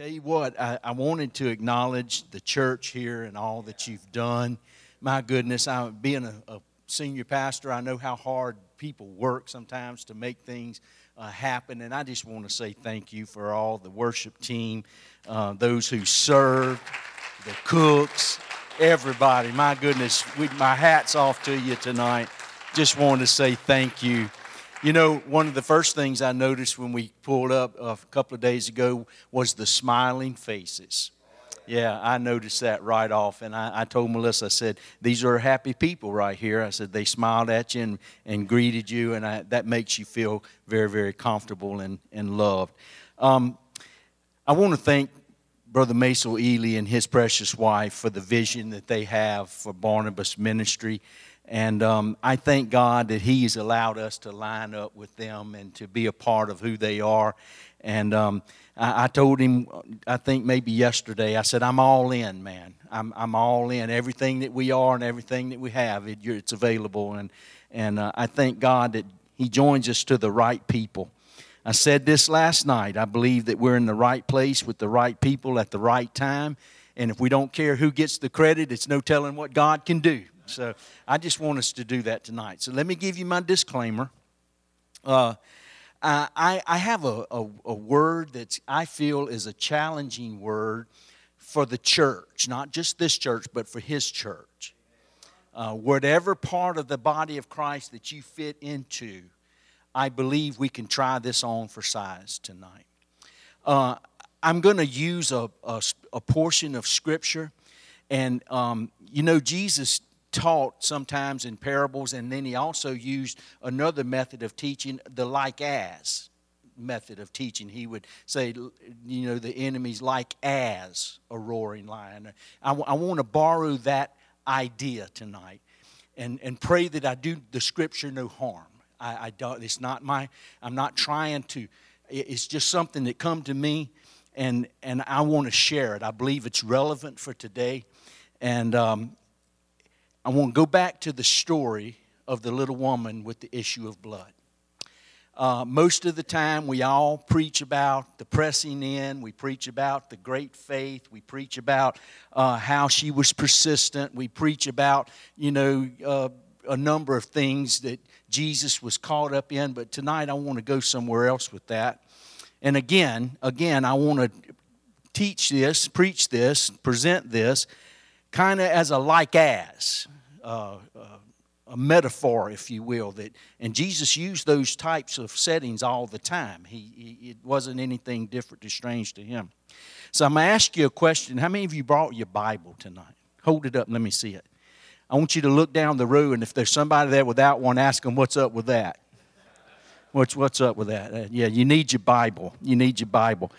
Tell you what, I wanted to acknowledge the church here and all that you've done. My goodness, being a senior pastor, I know how hard people work sometimes to make things happen. And I just want to say thank you for all the worship team, those who served, the cooks, everybody. My goodness, my hat's off to you tonight. Just want to say thank you. You know, one of the first things I noticed when we pulled up a couple of days ago was the smiling faces. Yeah, I noticed that right off. And I told Melissa, I said, these are happy people right here. I said, they smiled at you and greeted you. And that makes you feel very, very comfortable and loved. I want to thank Brother Mason Ely and his precious wife for the vision that they have for Barnabas Ministry. And I thank God that He's allowed us to line up with them and to be a part of who they are. And I told him, I think maybe yesterday, I said, I'm all in, man. I'm all in. Everything that we are and everything that we have, it's available. And I thank God that He joins us to the right people. I said this last night. I believe that we're in the right place with the right people at the right time. And if we don't care who gets the credit, it's no telling what God can do. So I just want us to do that tonight. So let me give you my disclaimer. I have a word that I feel is a challenging word for the church, not just this church, but for His church. Whatever part of the body of Christ that you fit into, I believe we can try this on for size tonight. I'm going to use a portion of Scripture. And, you know, Jesus taught sometimes in parables, and then He also used another method of teaching, the like as method of teaching. He would say, you know, the enemy's like as a roaring lion. I want to borrow that idea tonight and pray that I do the Scripture no harm. I don't, it's not my, I'm not trying to, it's just something that come to me. And I want to share it. I believe it's relevant for today. And I want to go back to the story of the little woman with the issue of blood. Most of the time, we all preach about the pressing in. We preach about the great faith. We preach about how she was persistent. We preach about, you know, a number of things that Jesus was caught up in. But tonight, I want to go somewhere else with that. And again, I want to teach this, preach this, present this, kind of as a like as, a metaphor, if you will. That and Jesus used those types of settings all the time. It wasn't anything different or strange to Him. So I'm going to ask you a question. How many of you brought your Bible tonight? Hold it up and let me see it. I want you to look down the row, and if there's somebody there without one, ask them what's up with that. What's up with that? Yeah, you need your Bible. You need your Bible.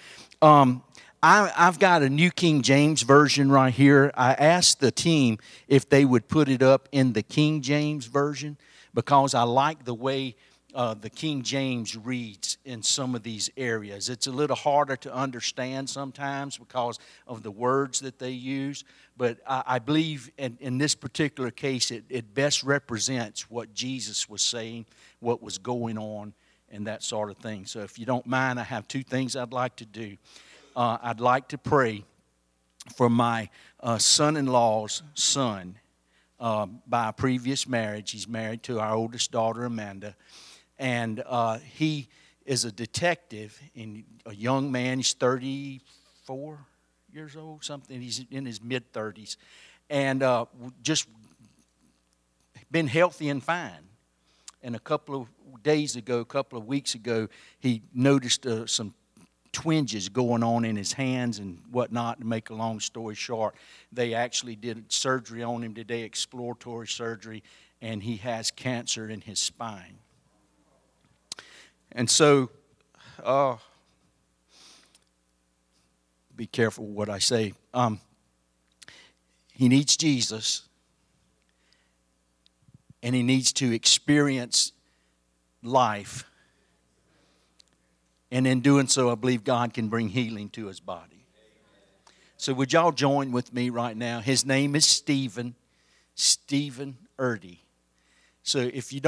I've got a New King James Version right here. I asked the team if they would put it up in the King James Version because I like the way the King James reads in some of these areas. It's a little harder to understand sometimes because of the words that they use. But I believe in this particular case, it best represents what Jesus was saying, what was going on, and that sort of thing. So if you don't mind, I have two things I'd like to do. I'd like to pray for my son-in-law's son by a previous marriage. He's married to our oldest daughter, Amanda. And he is a detective, and a young man. He's 34 years old, something. He's in his mid-30s. And just been healthy and fine. And a couple of weeks ago, he noticed some twinges going on in his hands and whatnot. To make a long story short, they actually did surgery on him today, exploratory surgery, and he has cancer in his spine. And so, be careful what I say. He needs Jesus, and he needs to experience life. And in doing so, I believe God can bring healing to his body. So would y'all join with me right now? His name is Stephen Erdy. So if you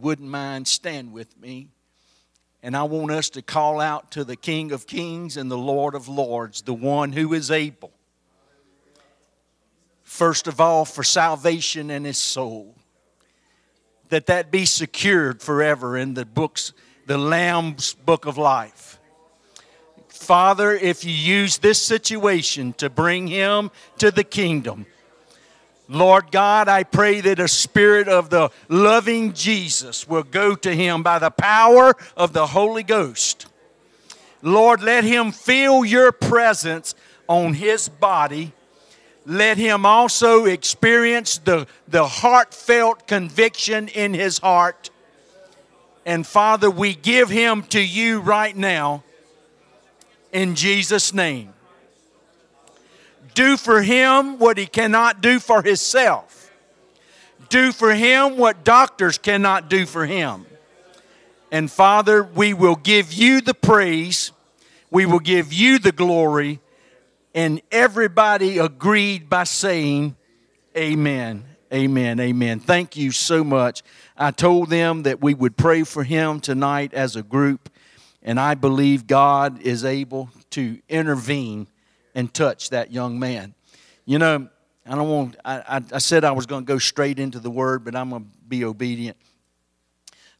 wouldn't mind, stand with me. And I want us to call out to the King of Kings and the Lord of Lords, the one who is able, first of all, for salvation in his soul, that that be secured forever in the books, the Lamb's book of life. Father, if you use this situation to bring him to the kingdom, Lord God, I pray that a spirit of the loving Jesus will go to him by the power of the Holy Ghost. Lord, let him feel your presence on his body. Let him also experience the heartfelt conviction in his heart. And Father, we give him to you right now in Jesus' name. Do for him what he cannot do for himself. Do for him what doctors cannot do for him. And Father, we will give you the praise. We will give you the glory. And everybody agreed by saying, amen, amen, amen. Thank you so much. I told them that we would pray for him tonight as a group. And I believe God is able to intervene and touch that young man. You know, I said I was going to go straight into the word, but I'm going to be obedient.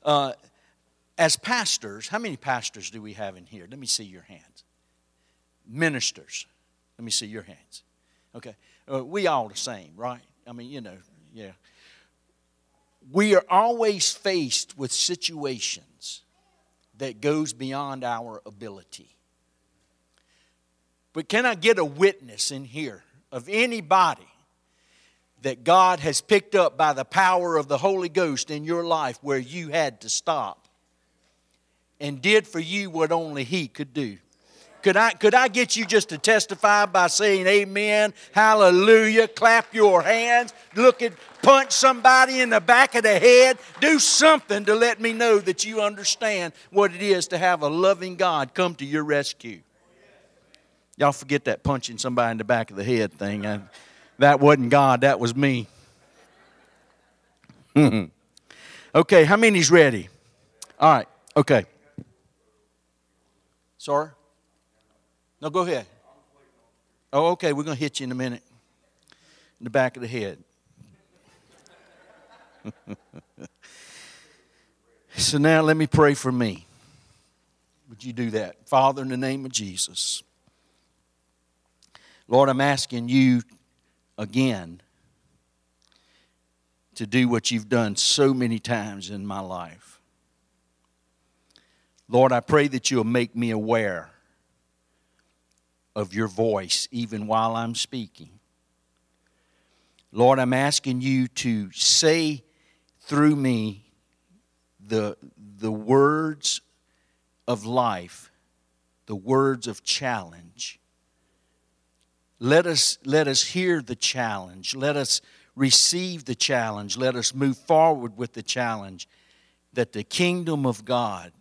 As pastors, how many pastors do we have in here? Let me see your hands. Ministers, let me see your hands. Okay, we all the same, right? I mean, you know, yeah. We are always faced with situations that goes beyond our ability. But can I get a witness in here of anybody that God has picked up by the power of the Holy Ghost in your life where you had to stop and did for you what only he could do? Could I get you just to testify by saying amen, hallelujah, clap your hands, look at, punch somebody in the back of the head, do something to let me know that you understand what it is to have a loving God come to your rescue. Y'all forget that punching somebody in the back of the head thing. That wasn't God. That was me. Okay, how many's ready? All right, okay. Sorry? No, go ahead. Oh, okay, we're going to hit you in a minute. In the back of the head. So now let me pray for me. Would you do that? Father, in the name of Jesus. Lord, I'm asking you again to do what you've done so many times in my life. Lord, I pray that you'll make me aware of your voice even while I'm speaking. Lord, I'm asking you to say through me the words of life, the words of challenge. Let us hear the challenge. Let us receive the challenge. Let us move forward with the challenge that the kingdom of God,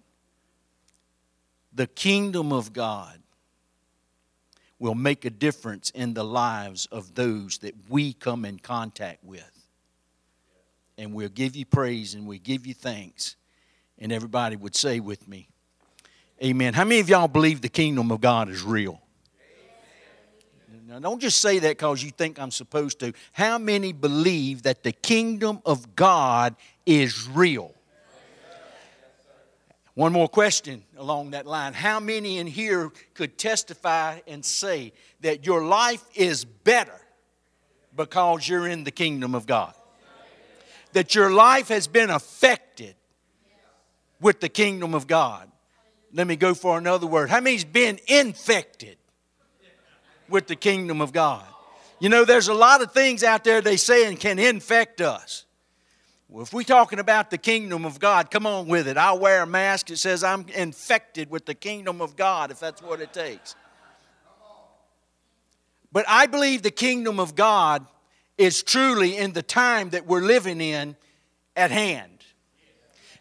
will make a difference in the lives of those that we come in contact with. And we'll give you praise and we give you thanks. And everybody would say with me, amen. How many of y'all believe the kingdom of God is real? Now, don't just say that because you think I'm supposed to. How many believe that the kingdom of God is real? One more question along that line. How many in here could testify and say that your life is better because you're in the kingdom of God? That your life has been affected with the kingdom of God? Let me go for another word. How many's been infected with the kingdom of God? You know, there's a lot of things out there they say and can infect us. Well, if we're talking about the kingdom of God, come on with it. I'll wear a mask that says I'm infected with the kingdom of God if that's what it takes. But I believe the kingdom of God is truly in the time that we're living in at hand.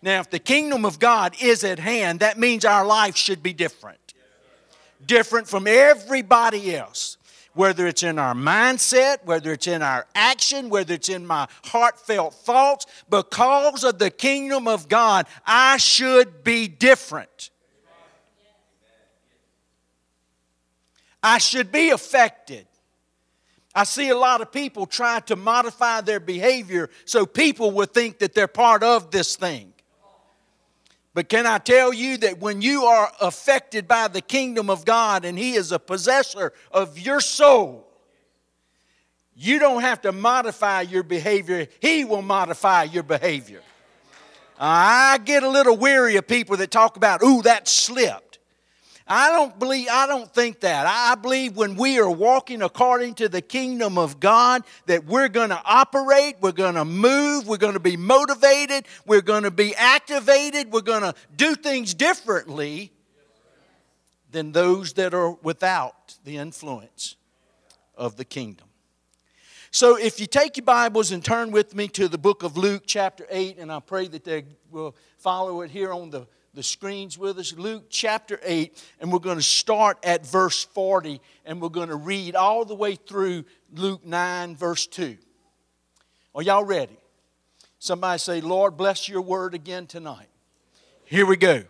Now, if the kingdom of God is at hand, that means our life should be different. Different from everybody else, whether it's in our mindset, whether it's in our action, whether it's in my heartfelt thoughts. Because of the kingdom of God, I should be different. I should be affected. I see a lot of people try to modify their behavior so people will think that they're part of this thing. But can I tell you that when you are affected by the kingdom of God and He is a possessor of your soul, you don't have to modify your behavior. He will modify your behavior. I get a little weary of people that talk about, ooh, that slipped. I don't think that. I believe when we are walking according to the kingdom of God that we're going to operate, we're going to move, we're going to be motivated, we're going to be activated, we're going to do things differently than those that are without the influence of the kingdom. So if you take your Bibles and turn with me to the book of Luke chapter 8, and I pray that they will follow it here on the screens with us. Luke chapter 8, and we're going to start at verse 40, and we're going to read all the way through Luke 9, verse 2. Are y'all ready? Somebody say, Lord, bless your word again tonight. Here we go.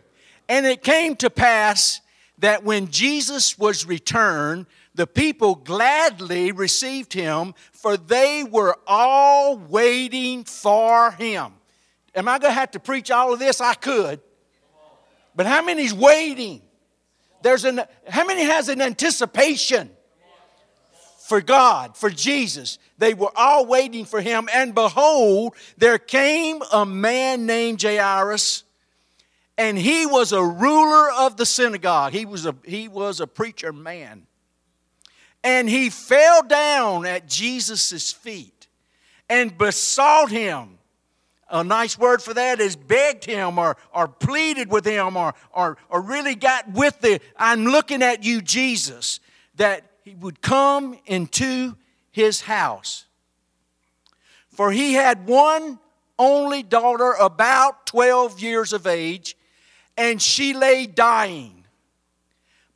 And it came to pass that when Jesus was returned, the people gladly received him, for they were all waiting for him. Am I going to have to preach all of this? I could. But how many's waiting? How many has an anticipation for God, for Jesus? They were all waiting for him. And behold, there came a man named Jairus, and he was a ruler of the synagogue. He was a preacher man. And he fell down at Jesus' feet and besought him. A nice word for that is begged him or pleaded with him or really got with the, I'm looking at you, Jesus, that he would come into his house. For he had one only daughter about 12 years of age, and she lay dying.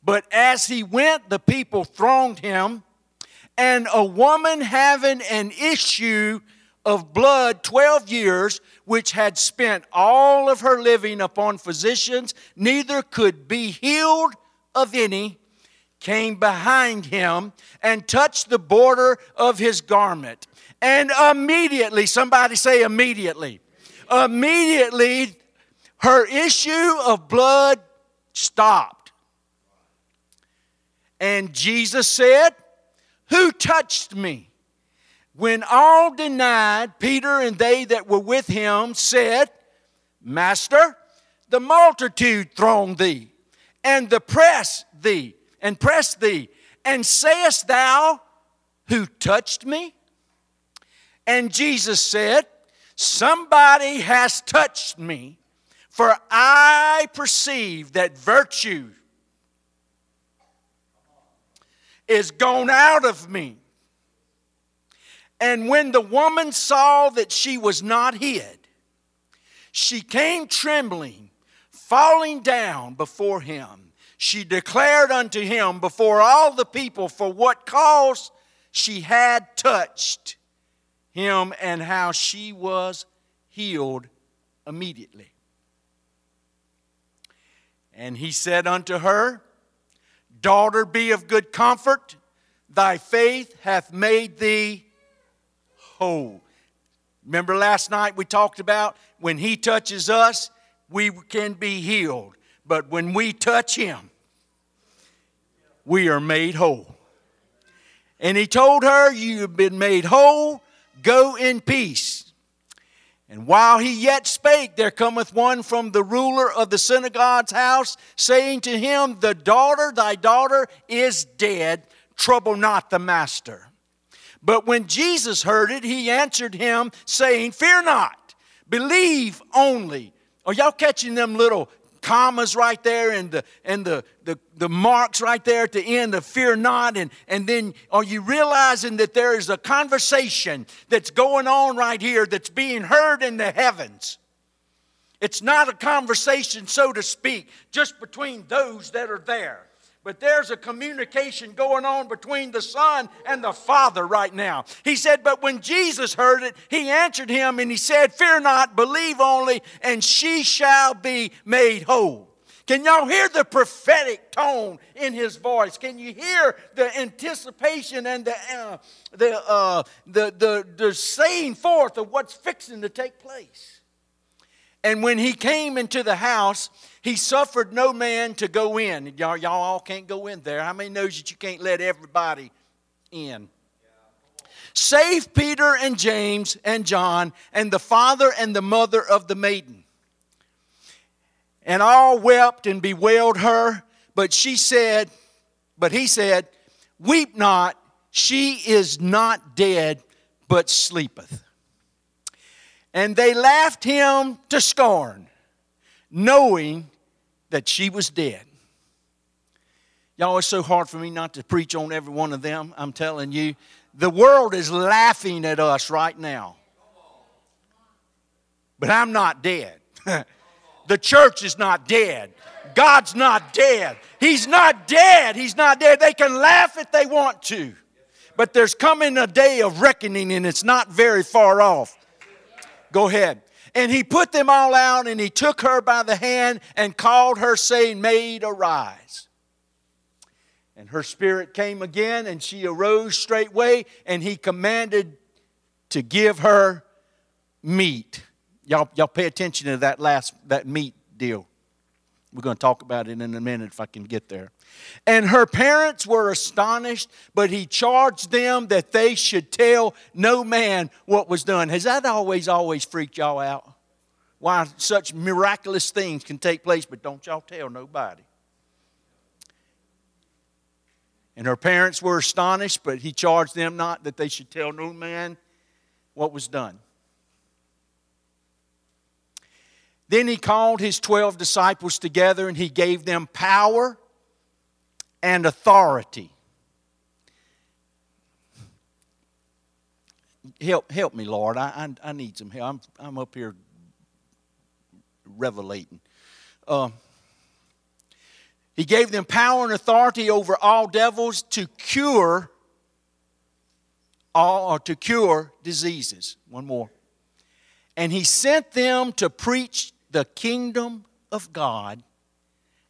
But as he went, the people thronged him, and a woman having an issue of blood 12 years, which had spent all of her living upon physicians, neither could be healed of any, came behind him and touched the border of his garment. And immediately, somebody say immediately. Immediately, her issue of blood stopped. And Jesus said, who touched me? When all denied, Peter and they that were with him said, Master, the multitude thronged thee, and pressed thee, and sayest thou, who touched me? And Jesus said, somebody has touched me, for I perceive that virtue is gone out of me. And when the woman saw that she was not hid, she came trembling, falling down before him. She declared unto him before all the people for what cause she had touched him and how she was healed immediately. And he said unto her, Daughter, be of good comfort. Thy faith hath made thee whole. Remember last night we talked about when he touches us, we can be healed. But when we touch him, we are made whole. And he told her, you have been made whole. Go in peace. And while he yet spake, there cometh one from the ruler of the synagogue's house, saying to him, thy daughter is dead. Trouble not the master. But when Jesus heard it, he answered him, saying, fear not, believe only. Are y'all catching them little commas right there and the marks right there at the end of fear not? And then are you realizing that there is a conversation that's going on right here that's being heard in the heavens? It's not a conversation, so to speak, just between those that are there. But there's a communication going on between the Son and the Father right now. He said, but when Jesus heard it, he answered him and he said, fear not, believe only, and she shall be made whole. Can y'all hear the prophetic tone in his voice? Can you hear the anticipation and the saying forth of what's fixing to take place? And when he came into the house, he suffered no man to go in. Y'all all can't go in there. How many knows that you can't let everybody in? Save Peter and James and John and the father and the mother of the maiden. And all wept and bewailed her, but he said, "Weep not, she is not dead, but sleepeth." And they laughed him to scorn, knowing that she was dead. Y'all, it's so hard for me not to preach on every one of them, I'm telling you. The world is laughing at us right now. But I'm not dead. The church is not dead. God's not dead. He's not dead. He's not dead. They can laugh if they want to. But there's coming a day of reckoning, and it's not very far off. Go ahead. And he put them all out, and he took her by the hand and called her, saying, "Maid, arise." And her spirit came again, and she arose straightway, and he commanded to give her meat. Y'all pay attention to that meat deal. We're going to talk about it in a minute if I can get there. And her parents were astonished, but he charged them that they should tell no man what was done. Has that always freaked y'all out? Why such miraculous things can take place, but don't y'all tell nobody. And her parents were astonished, but he charged them not that they should tell no man what was done. Then he called his 12 disciples together, and he gave them power and authority. Help me, Lord. I need some help. I'm up here revelating. He gave them power and authority over all devils to cure diseases. One more. And he sent them to preach the kingdom of God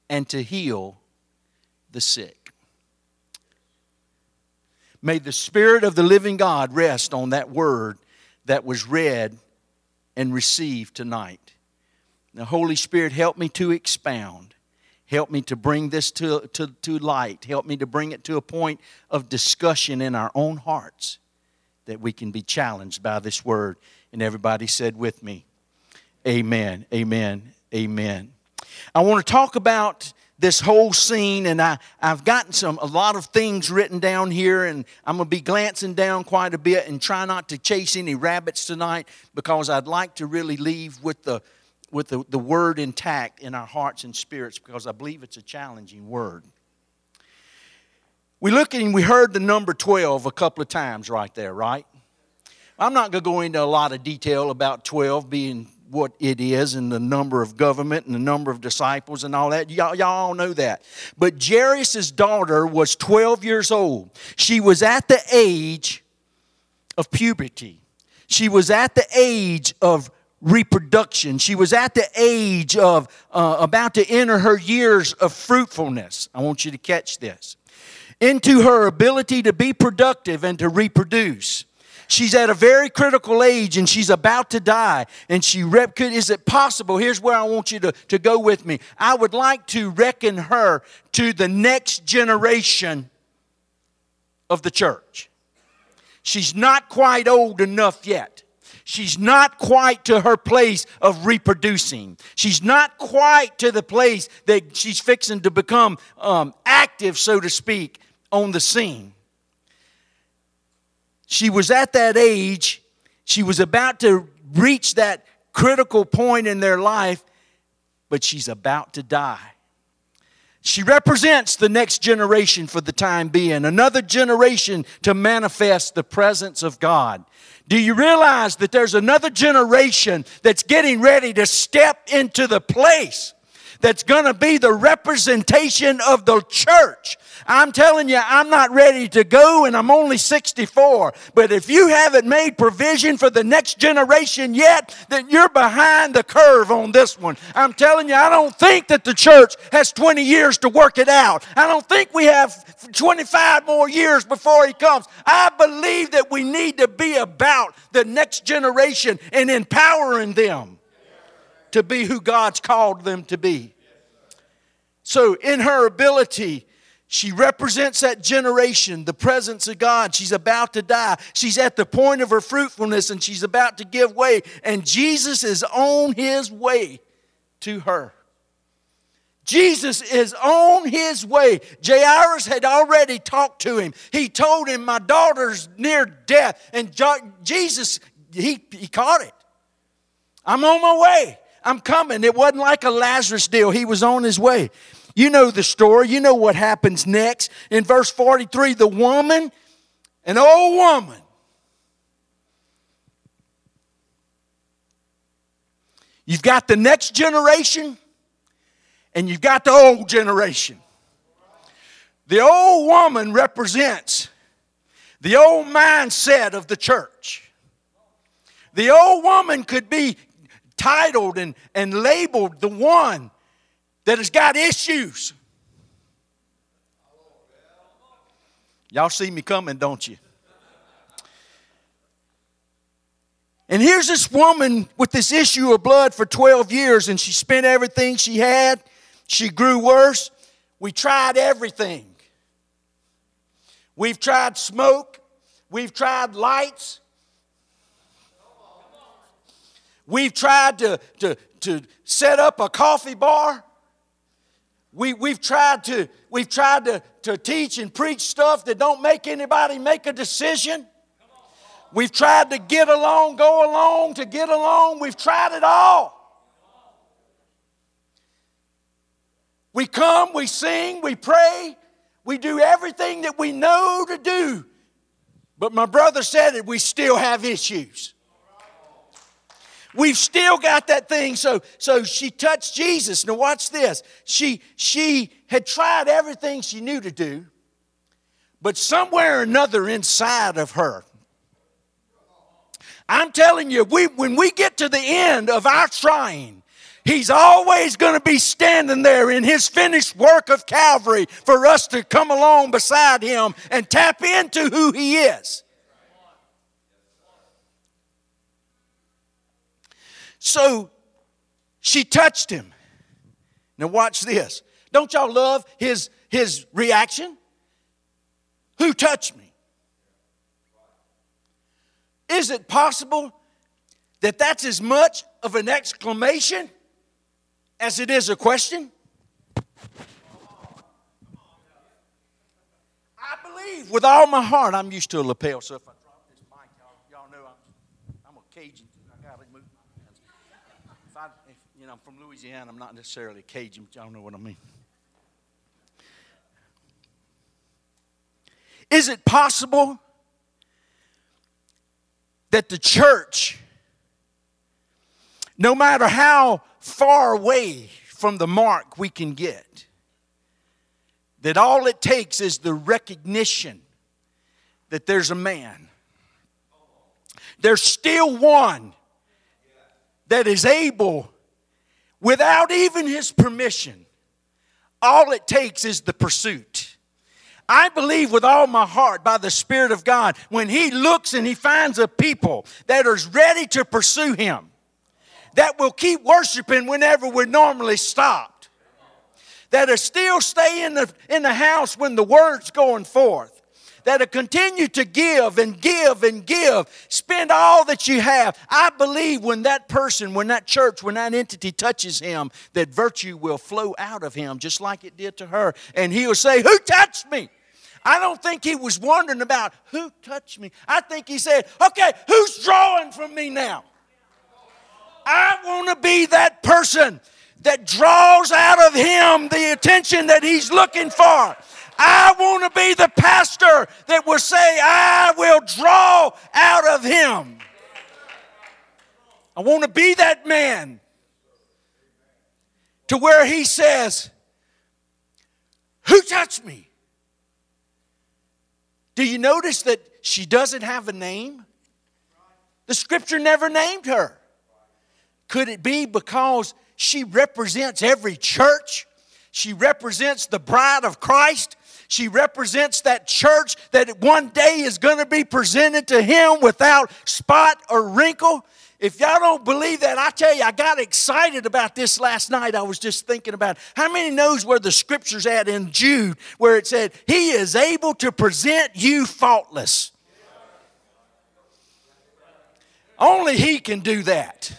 and to heal the sick. May the Spirit of the living God rest on that word that was read and received tonight. Now, Holy Spirit, help me to expound. Help me to bring this to light. Help me to bring it to a point of discussion in our own hearts that we can be challenged by this word. And everybody said with me, amen, amen, amen. I want to talk about this whole scene, and I've gotten a lot of things written down here, and I'm going to be glancing down quite a bit and try not to chase any rabbits tonight, because I'd like to really leave with the word intact in our hearts and spirits, because I believe it's a challenging word. We heard the number 12 a couple of times right there, right? I'm not going to go into a lot of detail about 12 being what it is, and the number of government and the number of disciples and all that. Y'all know that. But Jairus' daughter was 12 years old. She was at the age of puberty. She was at the age of reproduction. She was at the age of about to enter her years of fruitfulness. I want you to catch this. Into her ability to be productive and to reproduce. She's at a very critical age, and she's about to die. And is it possible? Here's where I want you to go with me. I would like to reckon her to the next generation of the church. She's not quite old enough yet. She's not quite to her place of reproducing. She's not quite to the place that she's fixing to become active, so to speak, on the scene. She was at that age. She was about to reach that critical point in their life, but she's about to die. She represents the next generation for the time being, another generation to manifest the presence of God. Do you realize that there's another generation that's getting ready to step into the place that's going to be the representation of the church. I'm telling you, I'm not ready to go, and I'm only 64. But if you haven't made provision for the next generation yet, then you're behind the curve on this one. I'm telling you, I don't think that the church has 20 years to work it out. I don't think we have 25 more years before he comes. I believe that we need to be about the next generation and empowering them to be who God's called them to be. So in her ability, she represents that generation, the presence of God. She's about to die. She's at the point of her fruitfulness, and she's about to give way. And Jesus is on his way to her. Jesus is on his way. Jairus had already talked to him. He told him, my daughter's near death. And Jesus, he caught it. I'm on my way. I'm coming. It wasn't like a Lazarus deal. He was on his way. You know the story. You know what happens next. In verse 43, the woman, an old woman. You've got the next generation, and you've got the old generation. The old woman represents the old mindset of the church. The old woman could be titled and labeled the one that has got issues. Y'all see me coming, don't you? And here's this woman with this issue of blood for 12 years, and she spent everything she had. She grew worse. We tried everything. We've tried smoke. We've tried lights. We've tried to set up a coffee bar. We've tried to teach and preach stuff that don't make anybody make a decision. We've tried to get along, go along, to get along. We've tried it all. We come, we sing, we pray, we do everything that we know to do. But my brother said it, we still have issues. We've still got that thing. So she touched Jesus. Now watch this. She had tried everything she knew to do, but somewhere or another inside of her. I'm telling you, when we get to the end of our trying, he's always going to be standing there in his finished work of Calvary for us to come along beside him and tap into who he is. So she touched him. Now watch this. Don't y'all love his reaction? Who touched me? Is it possible that that's as much of an exclamation as it is a question? I believe with all my heart. I'm used to a lapel, so if I drop this mic, y'all know I'm a Cajun. I'm from Louisiana. I'm not necessarily Cajun, but y'all know what I mean. Is it possible that the church, no matter how far away from the mark we can get, that all it takes is the recognition that there's a man. There's still one that is able, without even his permission, all it takes is the pursuit. I believe with all my heart by the Spirit of God, when he looks and he finds a people that is ready to pursue him, that will keep worshiping whenever we're normally stopped, that will still stay in the house when the word's going forth, that'll continue to give and give and give. Spend all that you have. I believe when that person, when that church, when that entity touches him, that virtue will flow out of him just like it did to her. And he'll say, who touched me? I don't think he was wondering about who touched me. I think he said, okay, who's drawing from me now? I want to be that person that draws out of him the attention that he's looking for. I want to be the pastor that will say, I will draw out of him. I want to be that man. to where he says, "Who touched me?" Do you notice that she doesn't have a name? The scripture never named her. Could it be because she represents every church? She represents the bride of Christ. She represents that church that one day is going to be presented to him without spot or wrinkle. If y'all don't believe that, I tell you, I got excited about this last night. I was just thinking about it. How many knows where the scripture's at in Jude where it said, "He is able to present you faultless"? Only he can do that.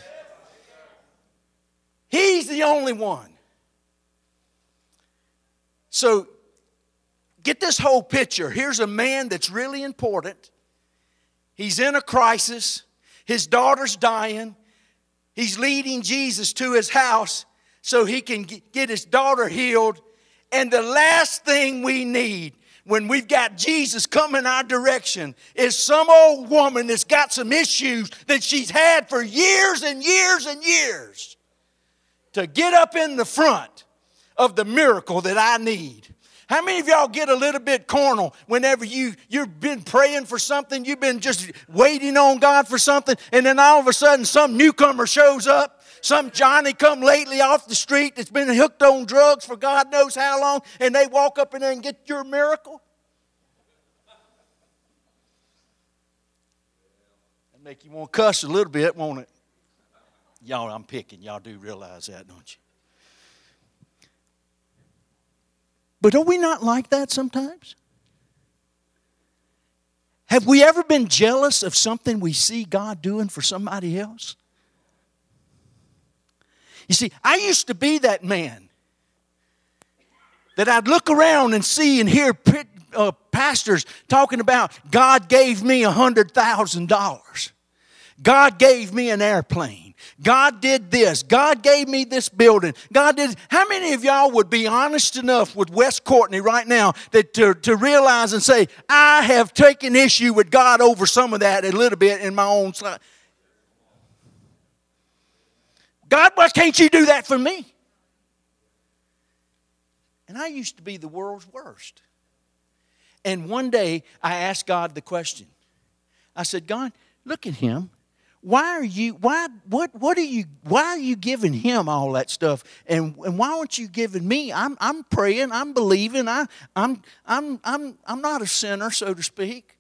He's the only one. So get this whole picture. Here's a man that's really important. He's in a crisis. His daughter's dying. He's leading Jesus to his house so he can get his daughter healed. And the last thing we need when we've got Jesus coming our direction is some old woman that's got some issues that she's had for years and years and years to get up in the front of the miracle that I need. How many of y'all get a little bit carnal whenever you've been praying for something, you've been just waiting on God for something, and then all of a sudden some newcomer shows up, some Johnny come lately off the street that's been hooked on drugs for God knows how long, and they walk up in there and get your miracle? That make you want to cuss a little bit, won't it? Y'all, I'm picking. Y'all do realize that, don't you? But are we not like that sometimes? Have we ever been jealous of something we see God doing for somebody else? You see, I used to be that man that I'd look around and see and hear pastors talking about, "God gave me $100,000. God gave me an airplane. God did this. God gave me this building. God did." How many of y'all would be honest enough with Wes Courtney right now that to realize and say, "I have taken issue with God over some of that a little bit in my own side"? God, why can't you do that for me? And I used to be the world's worst. And one day I asked God the question. I said, "God, look at him. Why are you giving him all that stuff? And why aren't you giving me? I'm praying, I'm believing, I'm not a sinner, so to speak."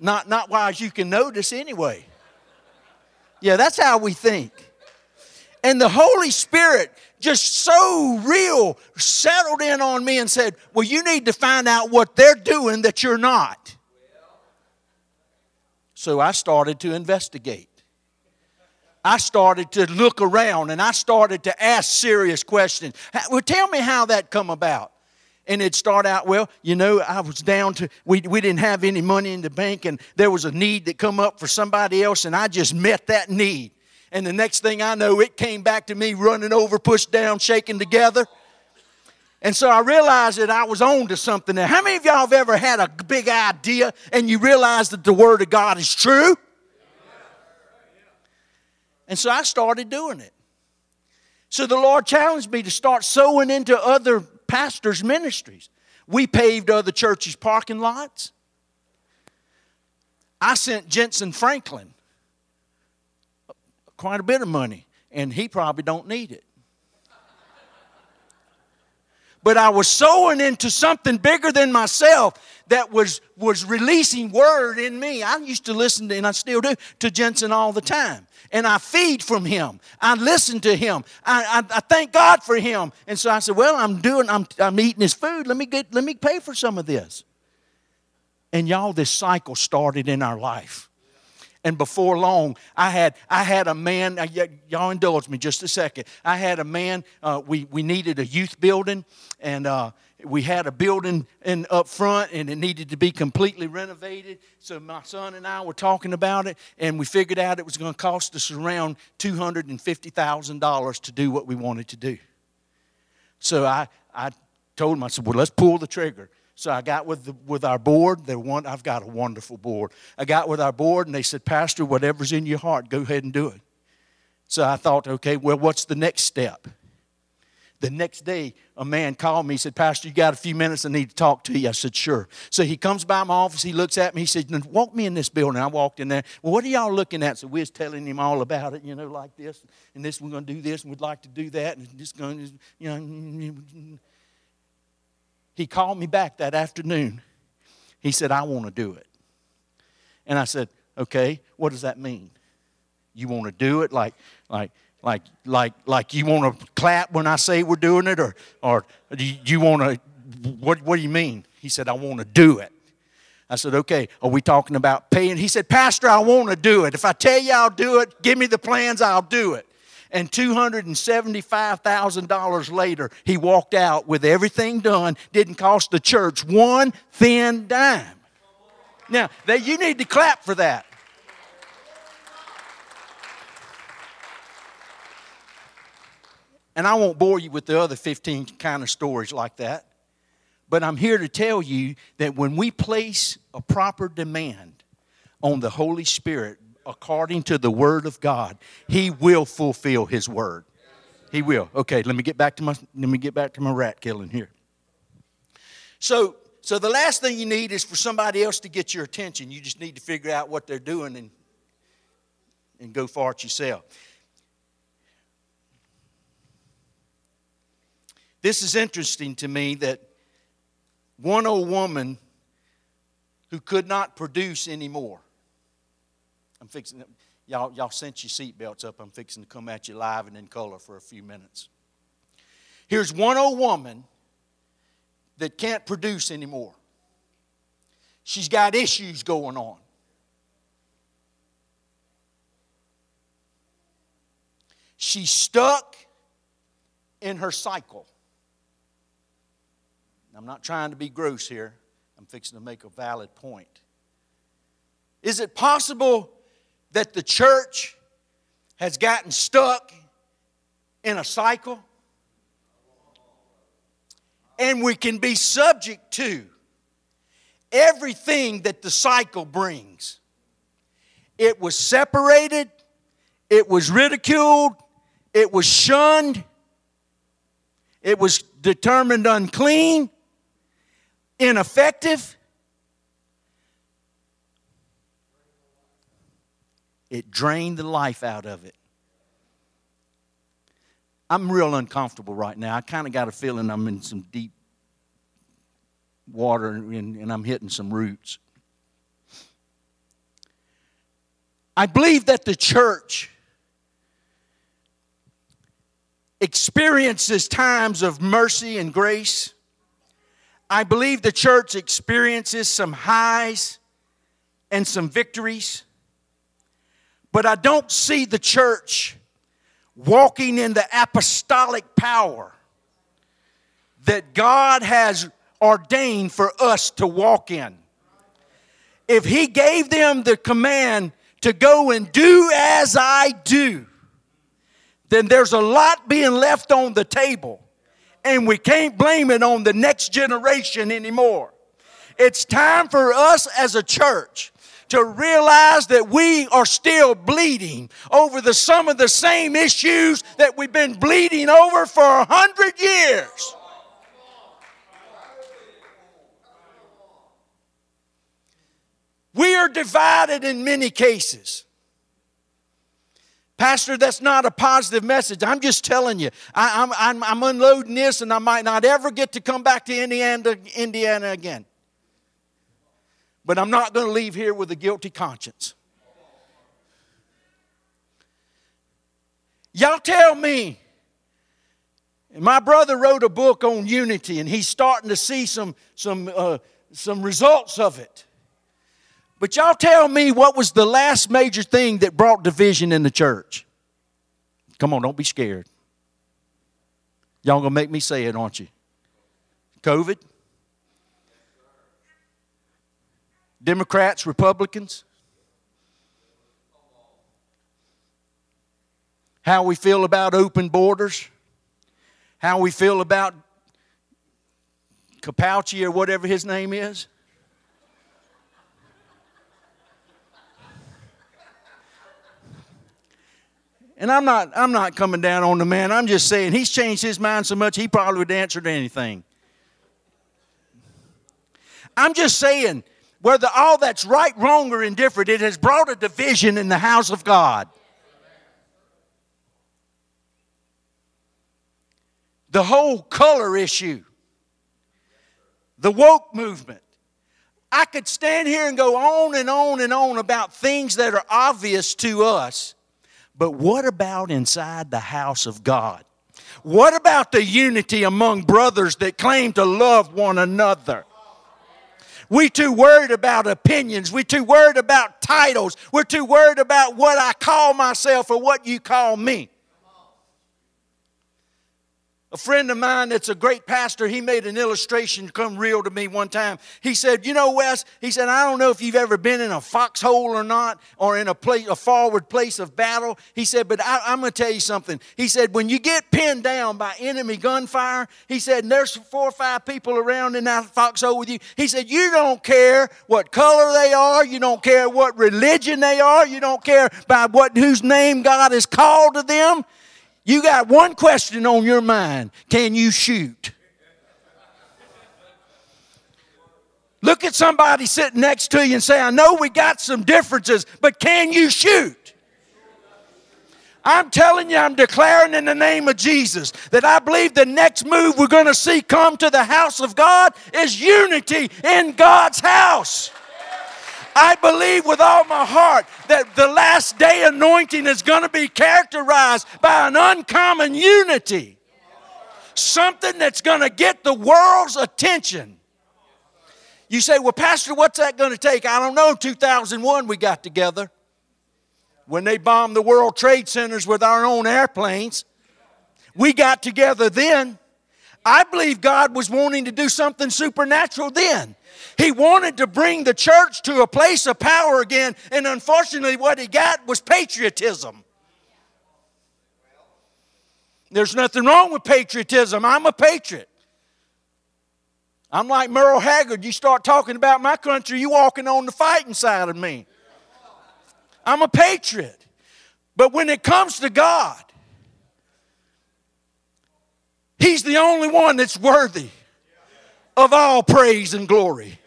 Not wise you can notice anyway. Yeah, that's how we think. And the Holy Spirit just so real settled in on me and said, "Well, you need to find out what they're doing that you're not." So I started to investigate. I started to look around and I started to ask serious questions. "Well, tell me how that come about." And it'd start out, "Well, you know, I was down to, we didn't have any money in the bank and there was a need that come up for somebody else and I just met that need. And the next thing I know, it came back to me running over, pushed down, shaking together." And so I realized that I was on to something there. How many of y'all have ever had a big idea and you realize that the Word of God is true? And so I started doing it. So the Lord challenged me to start sowing into other pastors' ministries. We paved other churches' parking lots. I sent Jensen Franklin quite a bit of money, and he probably don't need it. But I was sowing into something bigger than myself that was releasing word in me. I used to listen to, and I still do, to Jensen all the time. And I feed from him. I listen to him. I thank God for him. And so I said, "Well, I'm eating his food. Let me pay for some of this." And y'all, this cycle started in our life. And before long, I had a man, y'all indulge me just a second. I had a man, we needed a youth building, and we had a building up front, and it needed to be completely renovated. So my son and I were talking about it, and we figured out it was going to cost us around $250,000 to do what we wanted to do. So I told him, I said, "Well, let's pull the trigger." So I got with our board. I've got a wonderful board. I got with our board, and they said, "Pastor, whatever's in your heart, go ahead and do it." So I thought, okay, well, what's the next step? The next day, a man called me. He said, Pastor, you got a few minutes? I need to talk to you. I said, sure. So he comes by my office. He looks at me. He said, walk me in this building. I walked in there. Well, what are y'all looking at? So we was telling him all about it, you know, like this. And this, we're going to do this. And we'd like to do that. And just going to, you know. He called me back that afternoon. He said, I want to do it. And I said, okay, what does that mean? You want to do it like you want to clap when I say we're doing it, or do you want to, what do you mean? He said, I want to do it. I said, okay, are we talking about paying? He said, Pastor, I want to do it. If I tell you I'll do it, give me the plans, I'll do it. And $275,000 later, he walked out with everything done, didn't cost the church one thin dime. Now, you need to clap for that. And I won't bore you with the other 15 kind of stories like that. But I'm here to tell you that when we place a proper demand on the Holy Spirit according to the Word of God, He will fulfill His Word. He will. Okay, let me get back to my rat killing here. So the last thing you need is for somebody else to get your attention. You just need to figure out what they're doing and go for it yourself. This is interesting to me that one old woman who could not produce anymore. I'm fixing it. Y'all cinch your seatbelts up. I'm fixing to come at you live and in color for a few minutes. Here's one old woman that can't produce anymore. She's got issues going on. She's stuck in her cycle. I'm not trying to be gross here. I'm fixing to make a valid point. Is it possible that the church has gotten stuck in a cycle? And we can be subject to everything that the cycle brings. It was separated. It was ridiculed. It was shunned. It was determined unclean. Ineffective. It drained the life out of it. I'm real uncomfortable right now. I kind of got a feeling I'm in some deep water and I'm hitting some roots. I believe that the church experiences times of mercy and grace. I believe the church experiences some highs and some victories. But I don't see the church walking in the apostolic power that God has ordained for us to walk in. If He gave them the command to go and do as I do, then there's a lot being left on the table. And we can't blame it on the next generation anymore. It's time for us as a church to realize that we are still bleeding over some of the same issues that we've been bleeding over for 100 years. We are divided in many cases. Pastor, that's not a positive message. I'm just telling you. I'm unloading this, and I might not ever get to come back to Indiana again. But I'm not going to leave here with a guilty conscience. Y'all tell me. And my brother wrote a book on unity, and he's starting to see some results of it. But y'all tell me, what was the last major thing that brought division in the church? Come on, don't be scared. Y'all going to make me say it, aren't you? COVID? Democrats, Republicans? How we feel about open borders? How we feel about Kapowski or whatever his name is? And I'm not coming down on the man. I'm just saying he's changed his mind so much he probably would have answered anything. I'm just saying whether all that's right, wrong, or indifferent, it has brought a division in the house of God. The whole color issue. The woke movement. I could stand here and go on and on and on about things that are obvious to us. But what about inside the house of God? What about the unity among brothers that claim to love one another? We're too worried about opinions. We're too worried about titles. We're too worried about what I call myself or what you call me. A friend of mine that's a great pastor, he made an illustration come real to me one time. He said, you know, Wes, he said, I don't know if you've ever been in a foxhole or not, or in a forward place of battle. He said, but I'm going to tell you something. He said, when you get pinned down by enemy gunfire, he said, and there's 4 or 5 people around in that foxhole with you. He said, you don't care what color they are. You don't care what religion they are. You don't care by whose name God has called to them. You got one question on your mind. Can you shoot? Look at somebody sitting next to you and say, I know we got some differences, but can you shoot? I'm telling you, I'm declaring in the name of Jesus that I believe the next move we're going to see come to the house of God is unity in God's house. I believe with all my heart that the last day anointing is going to be characterized by an uncommon unity. Something that's going to get the world's attention. You say, well, Pastor, what's that going to take? I don't know. 2001 we got together. When they bombed the World Trade Centers with our own airplanes, we got together then. I believe God was wanting to do something supernatural then. He wanted to bring the church to a place of power again, and unfortunately what he got was patriotism. There's nothing wrong with patriotism. I'm a patriot. I'm like Merle Haggard. You start talking about my country, you're walking on the fighting side of me. I'm a patriot. But when it comes to God, He's the only one that's worthy of all praise and glory.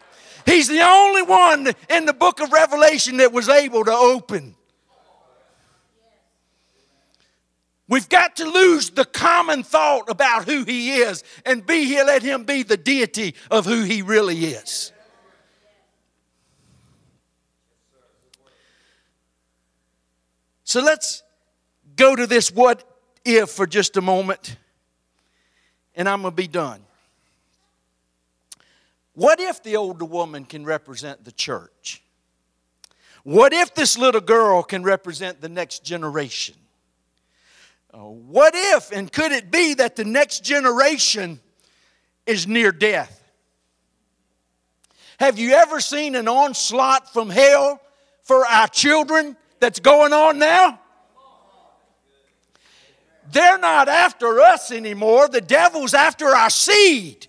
He's the only one in the book of Revelation that was able to open. We've got to lose the common thought about who He is and let Him be the deity of who He really is. So let's go to this what if for just a moment. And I'm going to be done. What if the older woman can represent the church? What if this little girl can represent the next generation? What if and could it be that the next generation is near death? Have you ever seen an onslaught from hell for our children that's going on now? They're not after us anymore. The devil's after our seed.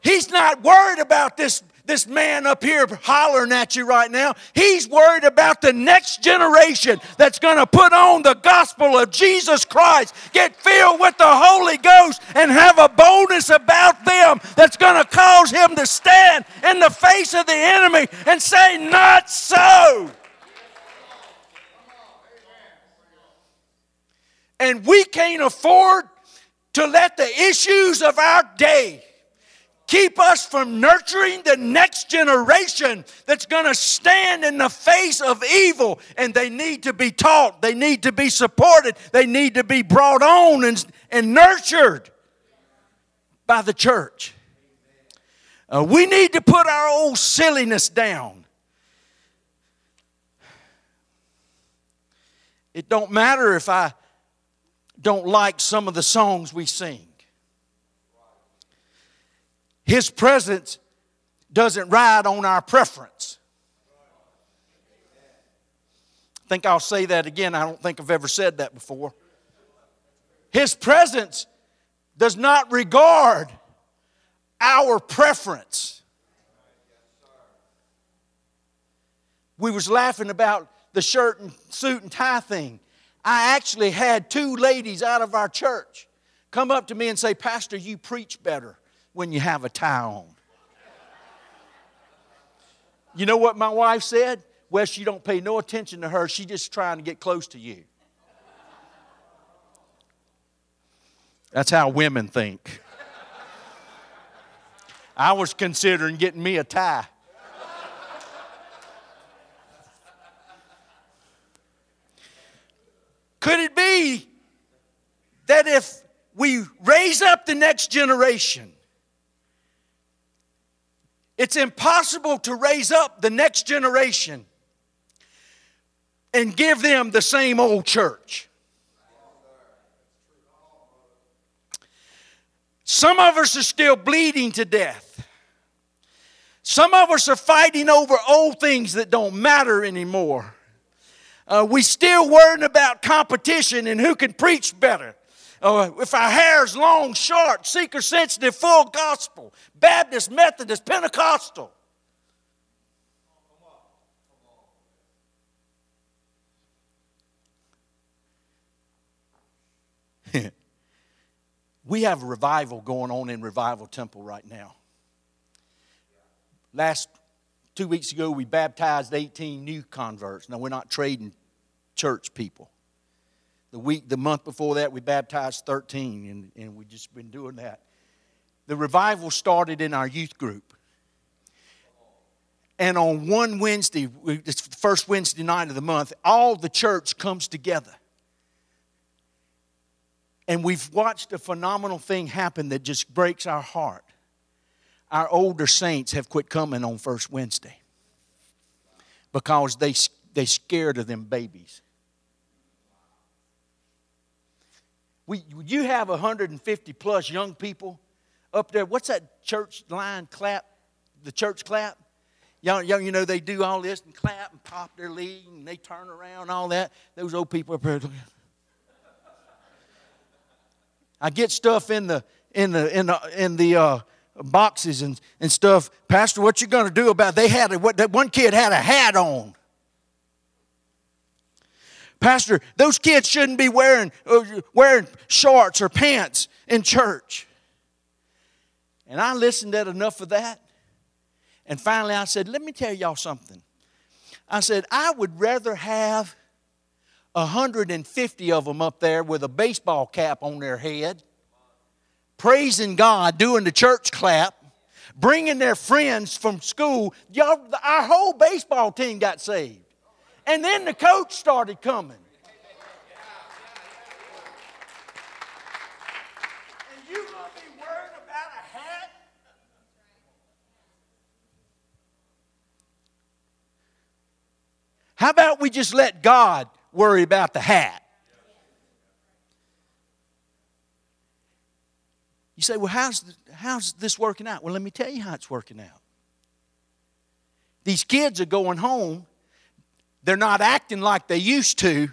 He's not worried about this man up here hollering at you right now. He's worried about the next generation that's going to put on the gospel of Jesus Christ, get filled with the Holy Ghost, and have a boldness about them that's going to cause him to stand in the face of the enemy and say, not so. And we can't afford to let the issues of our day keep us from nurturing the next generation that's going to stand in the face of evil. And they need to be taught. They need to be supported. They need to be brought on and nurtured by the church. We need to put our old silliness down. It don't matter if I don't like some of the songs we sing. His presence doesn't ride on our preference. I think I'll say that again. I don't think I've ever said that before. His presence does not regard our preference. We was laughing about the shirt and suit and tie thing. I actually had two ladies out of our church come up to me and say, "Pastor, you preach better when you have a tie on." You know what my wife said? "Well, you don't pay no attention to her. She's just trying to get close to you." That's how women think. I was considering getting me a tie. Could it be that if we raise up the next generation, it's impossible to raise up the next generation and give them the same old church? Some of us are still bleeding to death. Some of us are fighting over old things that don't matter anymore. We still worrying about competition and who can preach better. If our hair's long, short, seeker-sensitive, full gospel, Baptist, Methodist, Pentecostal. We have a revival going on in Revival Temple right now. Last 2 weeks ago, we baptized 18 new converts. Now, we're not trading church people. The month before that, we baptized 13, and we've just been doing that. The revival started in our youth group. And on one Wednesday, it's the first Wednesday night of the month, all the church comes together. And we've watched a phenomenal thing happen that just breaks our heart. Our older saints have quit coming on first Wednesday because they're scared of them babies. You have 150 plus young people up there. What's that church line clap? The church clap? Young, you know, they do all this and clap and pop their lead and they turn around and all that. Those old people up there. I get stuff in the boxes and stuff. "Pastor, what you gonna do about it?" That one kid had a hat on. "Pastor, those kids shouldn't be wearing shorts or pants in church." And I listened at enough of that. And finally I said, "Let me tell y'all something." I said, "I would rather have 150 of them up there with a baseball cap on their head, praising God, doing the church clap, bringing their friends from school." Y'all, our whole baseball team got saved. And then the coach started coming. And you're going to be worried about a hat? How about we just let God worry about the hat? You say, "Well, how's this working out?" Well, let me tell you how it's working out. These kids are going home. They're not acting like they used to.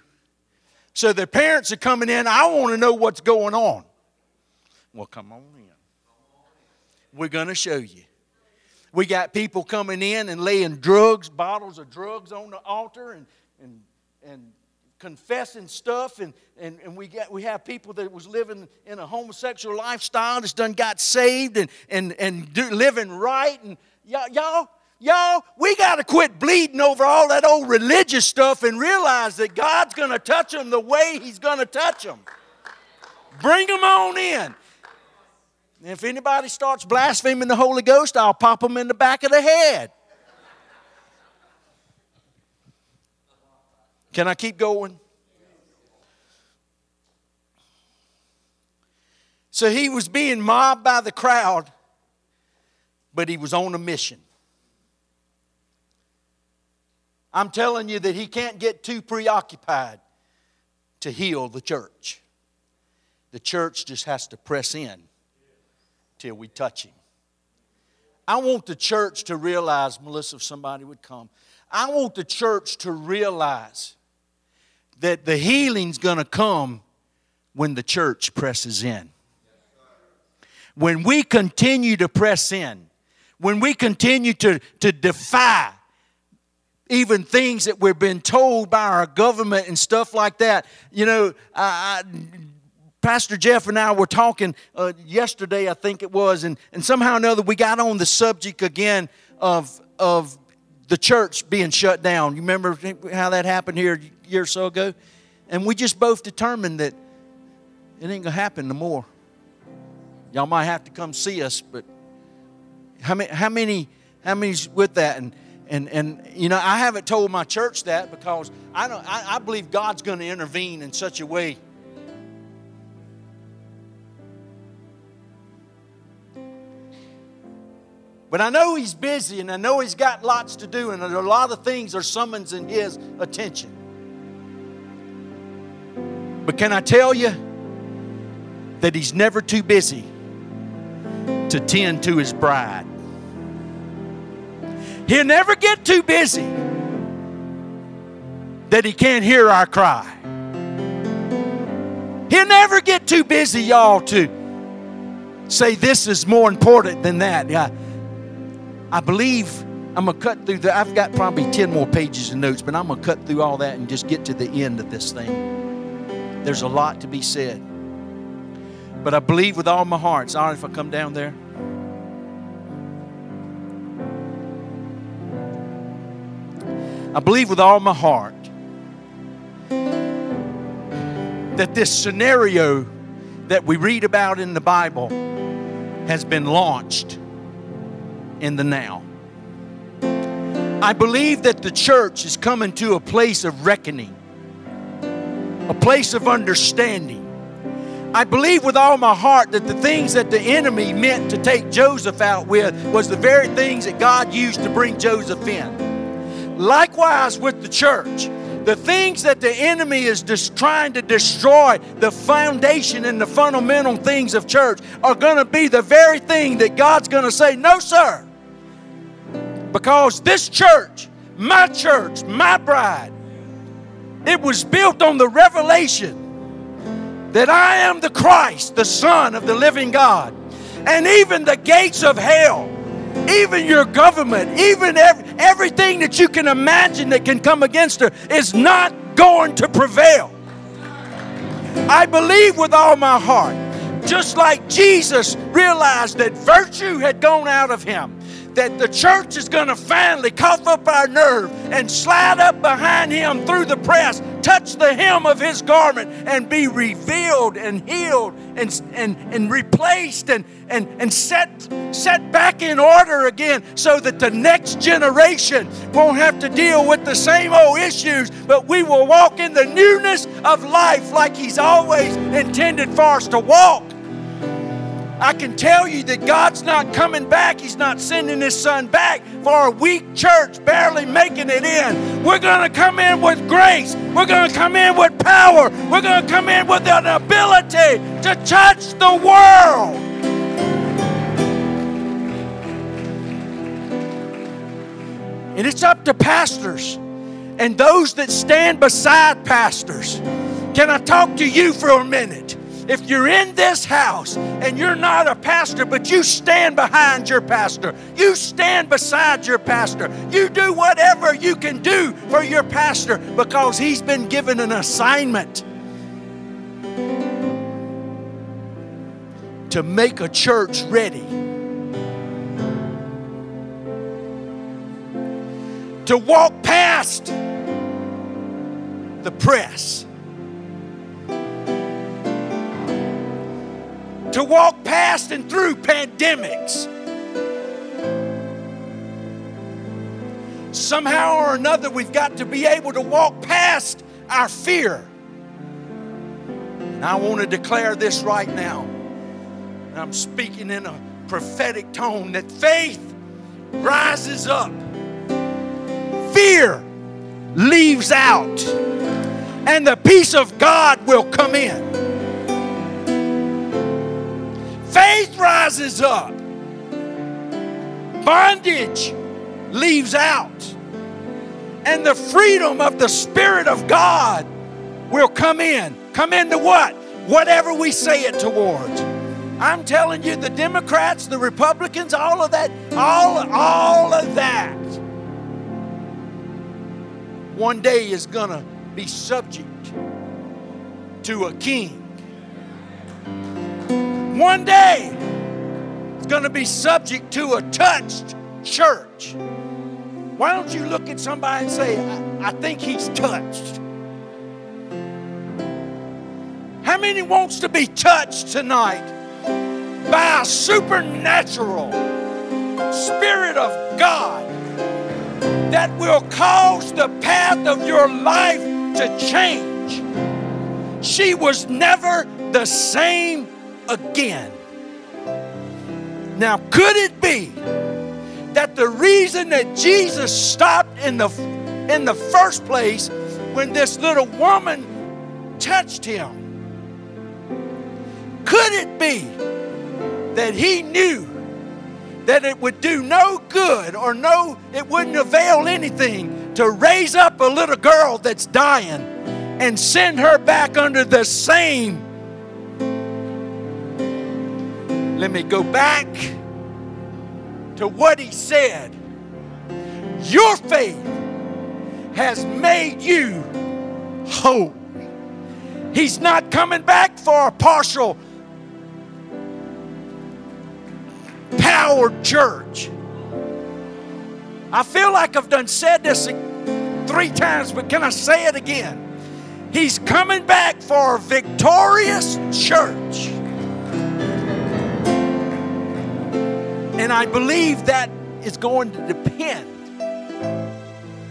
So their parents are coming in. "I want to know what's going on." Well, come on in. We're going to show you. We got people coming in and laying drugs, bottles of drugs on the altar and confessing stuff. And we have people that was living in a homosexual lifestyle that's done got saved and living right. And y'all, we got to quit bleeding over all that old religious stuff and realize that God's going to touch them the way He's going to touch them. Bring them on in. And if anybody starts blaspheming the Holy Ghost, I'll pop them in the back of the head. Can I keep going? So he was being mobbed by the crowd, but he was on a mission. I'm telling you that he can't get too preoccupied to heal the church. The church just has to press in till we touch him. I want the church to realize, Melissa, if somebody would come, I want the church to realize that the healing's going to come when the church presses in. When we continue to press in, when we continue to defy even things that we've been told by our government and stuff like that. You know, Pastor Jeff and I were talking yesterday, I think it was, and somehow or another we got on the subject again of the church being shut down. You remember how that happened here a year or so ago? And we just both determined that it ain't going to happen no more. Y'all might have to come see us, but how many's with that? And you know, I haven't told my church that because I believe God's going to intervene in such a way. But I know he's busy, and I know he's got lots to do, and a lot of things are summons in his attention. But can I tell you that he's never too busy to tend to his bride? He'll never get too busy that he can't hear our cry. He'll never get too busy, y'all, to say this is more important than that. I believe I'm going to cut through the... I've got probably 10 more pages of notes, but I'm going to cut through all that and just get to the end of this thing. There's a lot to be said. But I believe with all my heart. It's all right if I come down there. I believe with all my heart that this scenario that we read about in the Bible has been launched in the now. I believe that the church is coming to a place of reckoning, a place of understanding. I believe with all my heart that the things that the enemy meant to take Joseph out with was the very things that God used to bring Joseph in. Likewise with the church, the things that the enemy is just trying to destroy, the foundation and the fundamental things of church, are going to be the very thing that God's going to say, no, sir. Because this church, my bride, it was built on the revelation that I am the Christ, the Son of the living God. And even the gates of hell, even your government, even everything that you can imagine that can come against her is not going to prevail. I believe with all my heart, just like Jesus realized that virtue had gone out of him, that the church is going to finally cough up our nerve and slide up behind him through the press, touch the hem of his garment, and be revealed and healed and replaced and set back in order again, so that the next generation won't have to deal with the same old issues, but we will walk in the newness of life like he's always intended for us to walk. I can tell you that God's not coming back. He's not sending his son back for a weak church barely making it in. We're going to come in with grace. We're going to come in with power. We're going to come in with an ability to touch the world. And it's up to pastors and those that stand beside pastors. Can I talk to you for a minute? If you're in this house and you're not a pastor, but you stand behind your pastor, you stand beside your pastor, you do whatever you can do for your pastor, because he's been given an assignment to make a church ready, to walk past the press, to walk past and through pandemics. Somehow or another, we've got to be able to walk past our fear. And I want to declare this right now. And I'm speaking in a prophetic tone that faith rises up. Fear leaves out. And the peace of God will come in. Faith rises up. Bondage leaves out. And the freedom of the Spirit of God will come in. Come into what? Whatever we say it towards. I'm telling you, the Democrats, the Republicans, all of that one day is going to be subject to a king. One day it's going to be subject to a touched church. Why don't you look at somebody and say, I think he's touched. How many wants to be touched tonight by a supernatural Spirit of God that will cause the path of your life to change? She was never the same again. Now, could it be that the reason that Jesus stopped in the first place when this little woman touched him, could it be that he knew that it would do no good or it wouldn't avail anything to raise up a little girl that's dying and send her back under the same? Let me go back to what he said. Your faith has made you whole. He's not coming back for a partial powered church. I feel like I've done said this 3 times, but can I say it again? He's coming back for a victorious church. And I believe that is going to depend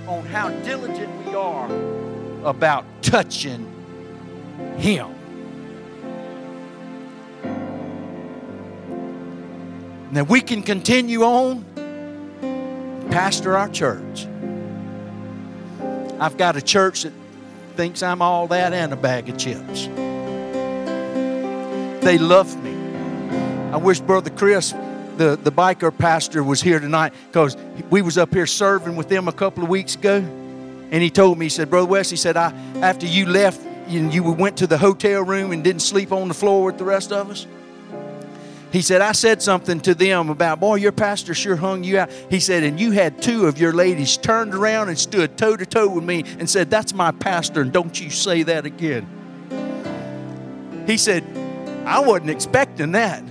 on how diligent we are about touching him. Now we can continue on, pastor our church. I've got a church that thinks I'm all that and a bag of chips. They love me. I wish Brother Chris, the biker pastor, was here tonight, because we was up here serving with them a couple of weeks ago, and he told me, he said, Brother Wes, he said, after you left, you went to the hotel room and didn't sleep on the floor with the rest of us. He said, I said something to them about, boy, your pastor sure hung you out. He said, and you had 2 of your ladies turned around and stood toe-to-toe with me and said, that's my pastor, and don't you say that again. He said, I wasn't expecting that.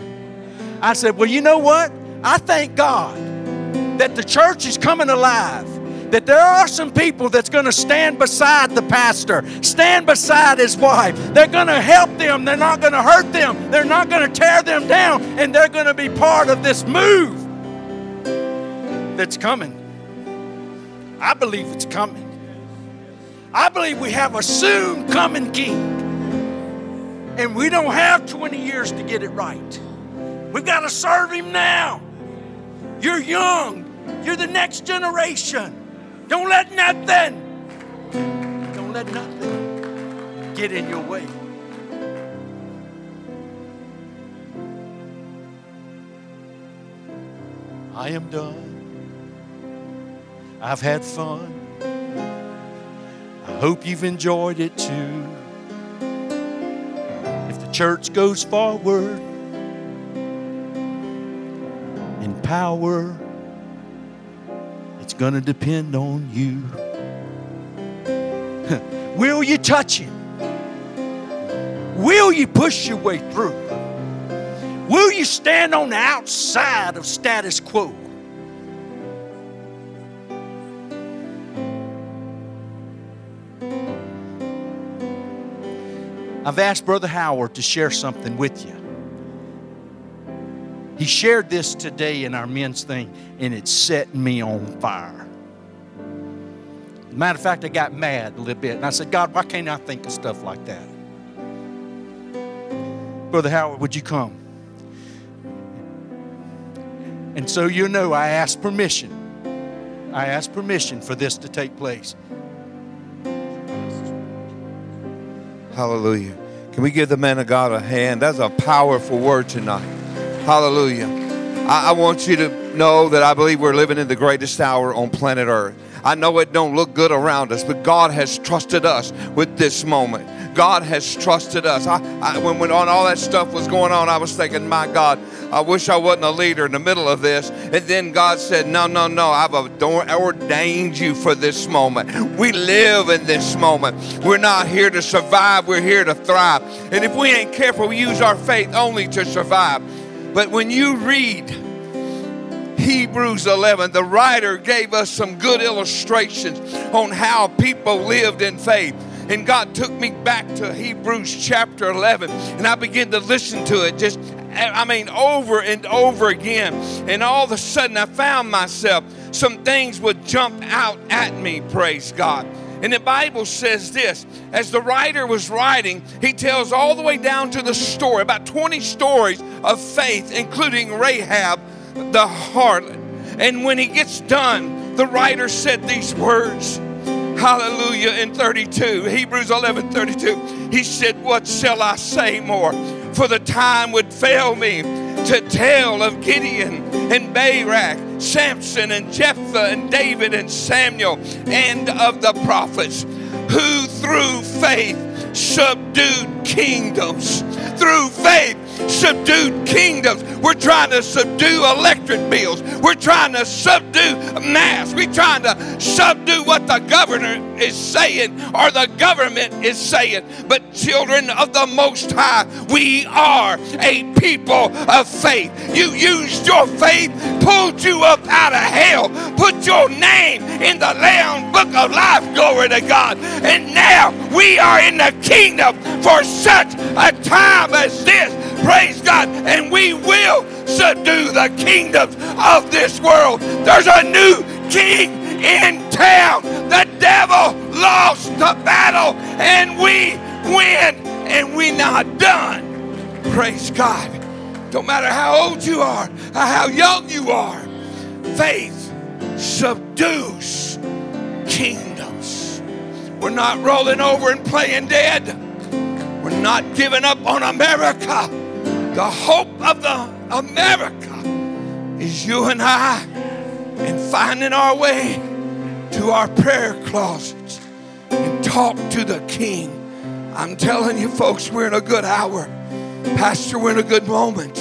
I said, well, you know what? I thank God that the church is coming alive, that there are some people that's going to stand beside the pastor, stand beside his wife. They're going to help them. They're not going to hurt them. They're not going to tear them down. And they're going to be part of this move that's coming. I believe it's coming. I believe we have a soon coming king. And we don't have 20 years to get it right. We've got to serve him now. You're young. You're the next generation. Don't let nothing get in your way. I am done. I've had fun. I hope you've enjoyed it too. If the church goes forward in power, it's going to depend on you. Will you touch him? Will you push your way through? Will you stand on the outside of status quo? I've asked Brother Howard to share something with you. He shared this today in our men's thing, and it set me on fire. Matter of fact, I got mad a little bit, and I said, God, why can't I think of stuff like that? Brother Howard, would you come? And so you know, I asked permission. I asked permission for this to take place. Hallelujah. Can we give the man of God a hand? That's a powerful word tonight. Hallelujah. I want you to know that I believe we're living in the greatest hour on planet Earth. I know it don't look good around us, but God has trusted us with this moment. God has trusted us. When all that stuff was going on, I was thinking, my God, I wish I wasn't a leader in the middle of this. And then God said, no, I've ordained you for this moment. We live in this moment. We're not here to survive. We're here to thrive. And if we ain't careful, we use our faith only to survive. But when you read Hebrews 11, the writer gave us some good illustrations on how people lived in faith. And God took me back to Hebrews chapter 11, and I began to listen to it over and over again. And all of a sudden, I found myself, some things would jump out at me, praise God. And the Bible says this, as the writer was writing, he tells all the way down to the story, about 20 stories of faith, including Rahab the harlot. And when he gets done, the writer said these words, hallelujah, in 32, Hebrews 11, 32. He said, what shall I say more? For the time would fail me to tell of Gideon and Barak, Samson and Jephthah and David and Samuel, and of the prophets, who through faith subdued kingdoms. Through faith subdued kingdoms. We're trying to subdue electric bills. We're trying to subdue masks. We're trying to subdue what the governor is saying or the government is saying. But children of the Most High, we are a people of faith. You used your faith, pulled you up out of hell, put your name in the Lamb's Book of Life, glory to God. And now we are in the kingdom for such a time as this. Praise God. And we will subdue the kingdoms of this world. There's a new king in town. The devil lost the battle and we win, and we're not done. Praise God. Don't matter how old you are, or how young you are, faith subdues kingdoms. We're not rolling over and playing dead. We're not giving up on America. The hope of America is you and I, and finding our way to our prayer closets and talk to the King. I'm telling you folks, we're in a good hour. Pastor, we're in a good moment.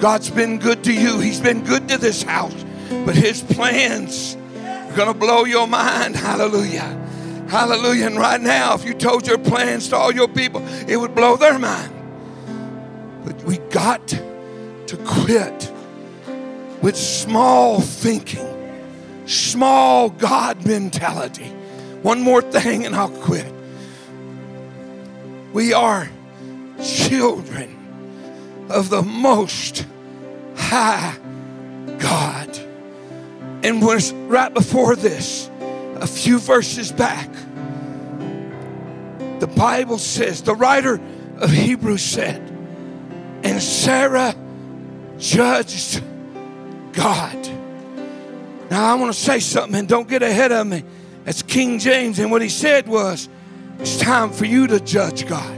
God's been good to you. He's been good to this house. But his plans are going to blow your mind. Hallelujah. Hallelujah. And right now, if you told your plans to all your people, it would blow their mind. But we got to quit with small thinking, small God mentality. One more thing and I'll quit. We are children of the Most High God. And we're right before this, a few verses back, the Bible says, the writer of Hebrews said, and Sarah judged God. Now I want to say something, and don't get ahead of me. That's King James, and what he said was, it's time for you to judge God.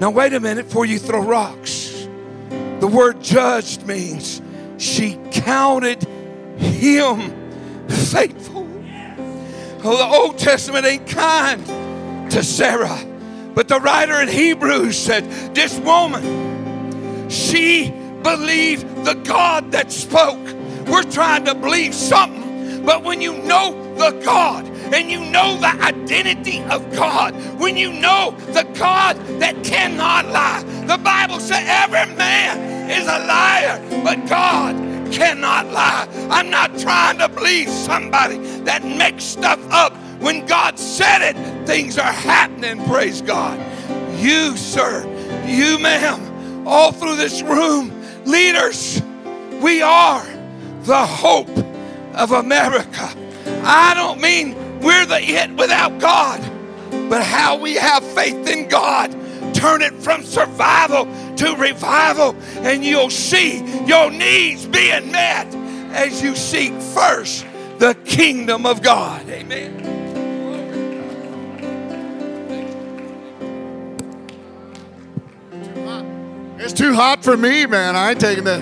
Now wait a minute before you throw rocks. The word judged means she counted him faithful. Well, the Old Testament ain't kind to Sarah, but the writer in Hebrews said, this woman, she believed the God that spoke. We're trying to believe something, but when you know the God and you know the identity of God, when you know the God that cannot lie, the Bible said every man is a liar, but God cannot lie. I'm not trying to believe somebody that makes stuff up. When God said it, things are happening, praise God. You, sir, you, ma'am, all through this room, leaders, we are the hope of America. I don't mean we're the it without God, but how we have faith in God. Turn it from survival to revival, and you'll see your needs being met as you seek first the kingdom of God. Amen. It's too hot for me, man. I ain't taking that.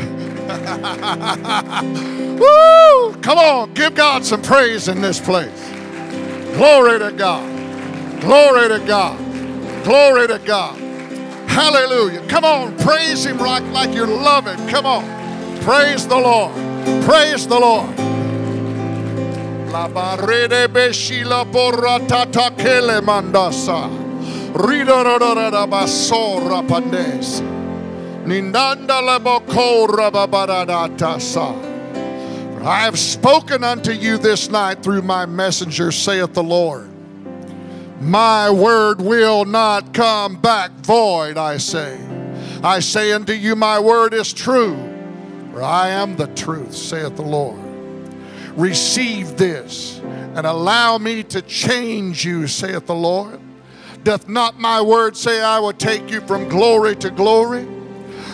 Woo! Come on, give God some praise in this place. Glory to God. Glory to God. Glory to God. Hallelujah. Come on, praise him like you love him. Come on. Praise the Lord. Praise the Lord. I have spoken unto you this night through my messenger, saith the Lord. My word will not come back void, I say. I say unto you, my word is true, for I am the truth, saith the Lord. Receive this, and allow me to change you, saith the Lord. Doth not my word say I will take you from glory to glory?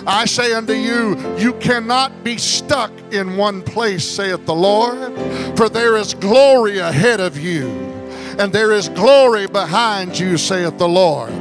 I say unto you, you cannot be stuck in one place, saith the Lord, for there is glory ahead of you, and there is glory behind you, saith the Lord.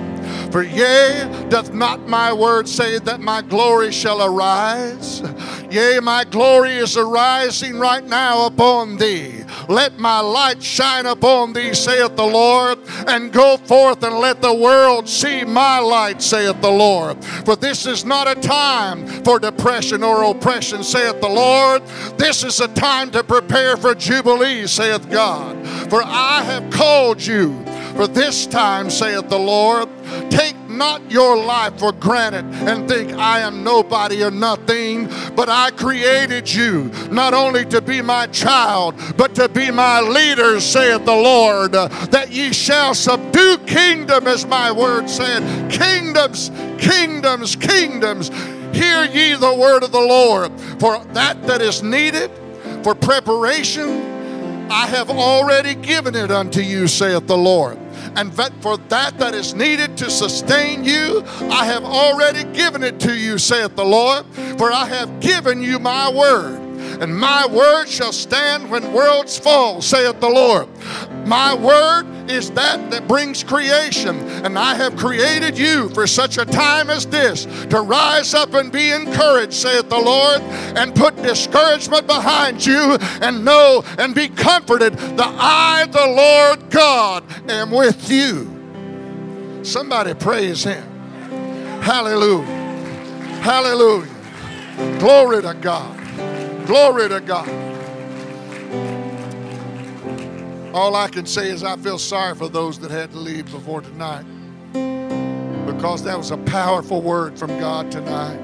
For yea, doth not my word say that my glory shall arise? Yea, my glory is arising right now upon thee. Let my light shine upon thee, saith the Lord, and go forth and let the world see my light, saith the Lord. For this is not a time for depression or oppression, saith the Lord. This is a time to prepare for jubilee, saith God. For I have called you for this time, saith the Lord. Take not your life for granted and think I am nobody or nothing, but I created you not only to be my child, but to be my leader, saith the Lord, that ye shall subdue kingdom, as my word said. Kingdoms, kingdoms, kingdoms. Hear ye the word of the Lord. For that is needed for preparation, I have already given it unto you, saith the Lord. And for that is needed to sustain you, I have already given it to you, saith the Lord. For I have given you my word, and my word shall stand when worlds fall, saith the Lord. My word is that brings creation, and I have created you for such a time as this, to rise up and be encouraged, saith the Lord, and put discouragement behind you, and know and be comforted that I, the Lord God, am with you. Somebody praise him. Hallelujah. Hallelujah. Glory to God. Glory to God. All I can say is I feel sorry for those that had to leave before tonight, because that was a powerful word from God tonight.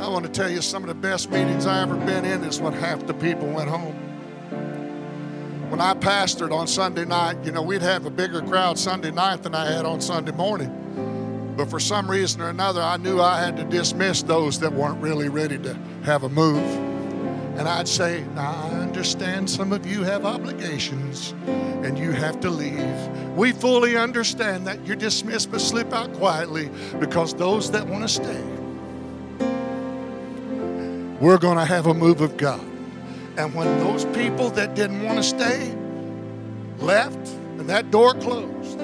I want to tell you, some of the best meetings I ever been in is when half the people went home. When I pastored on Sunday night, we'd have a bigger crowd Sunday night than I had on Sunday morning. But for some reason or another, I knew I had to dismiss those that weren't really ready to have a move. And I'd say, now I understand some of you have obligations and you have to leave. We fully understand that. You're dismissed, but slip out quietly, because those that want to stay, we're going to have a move of God. And when those people that didn't want to stay left and that door closed,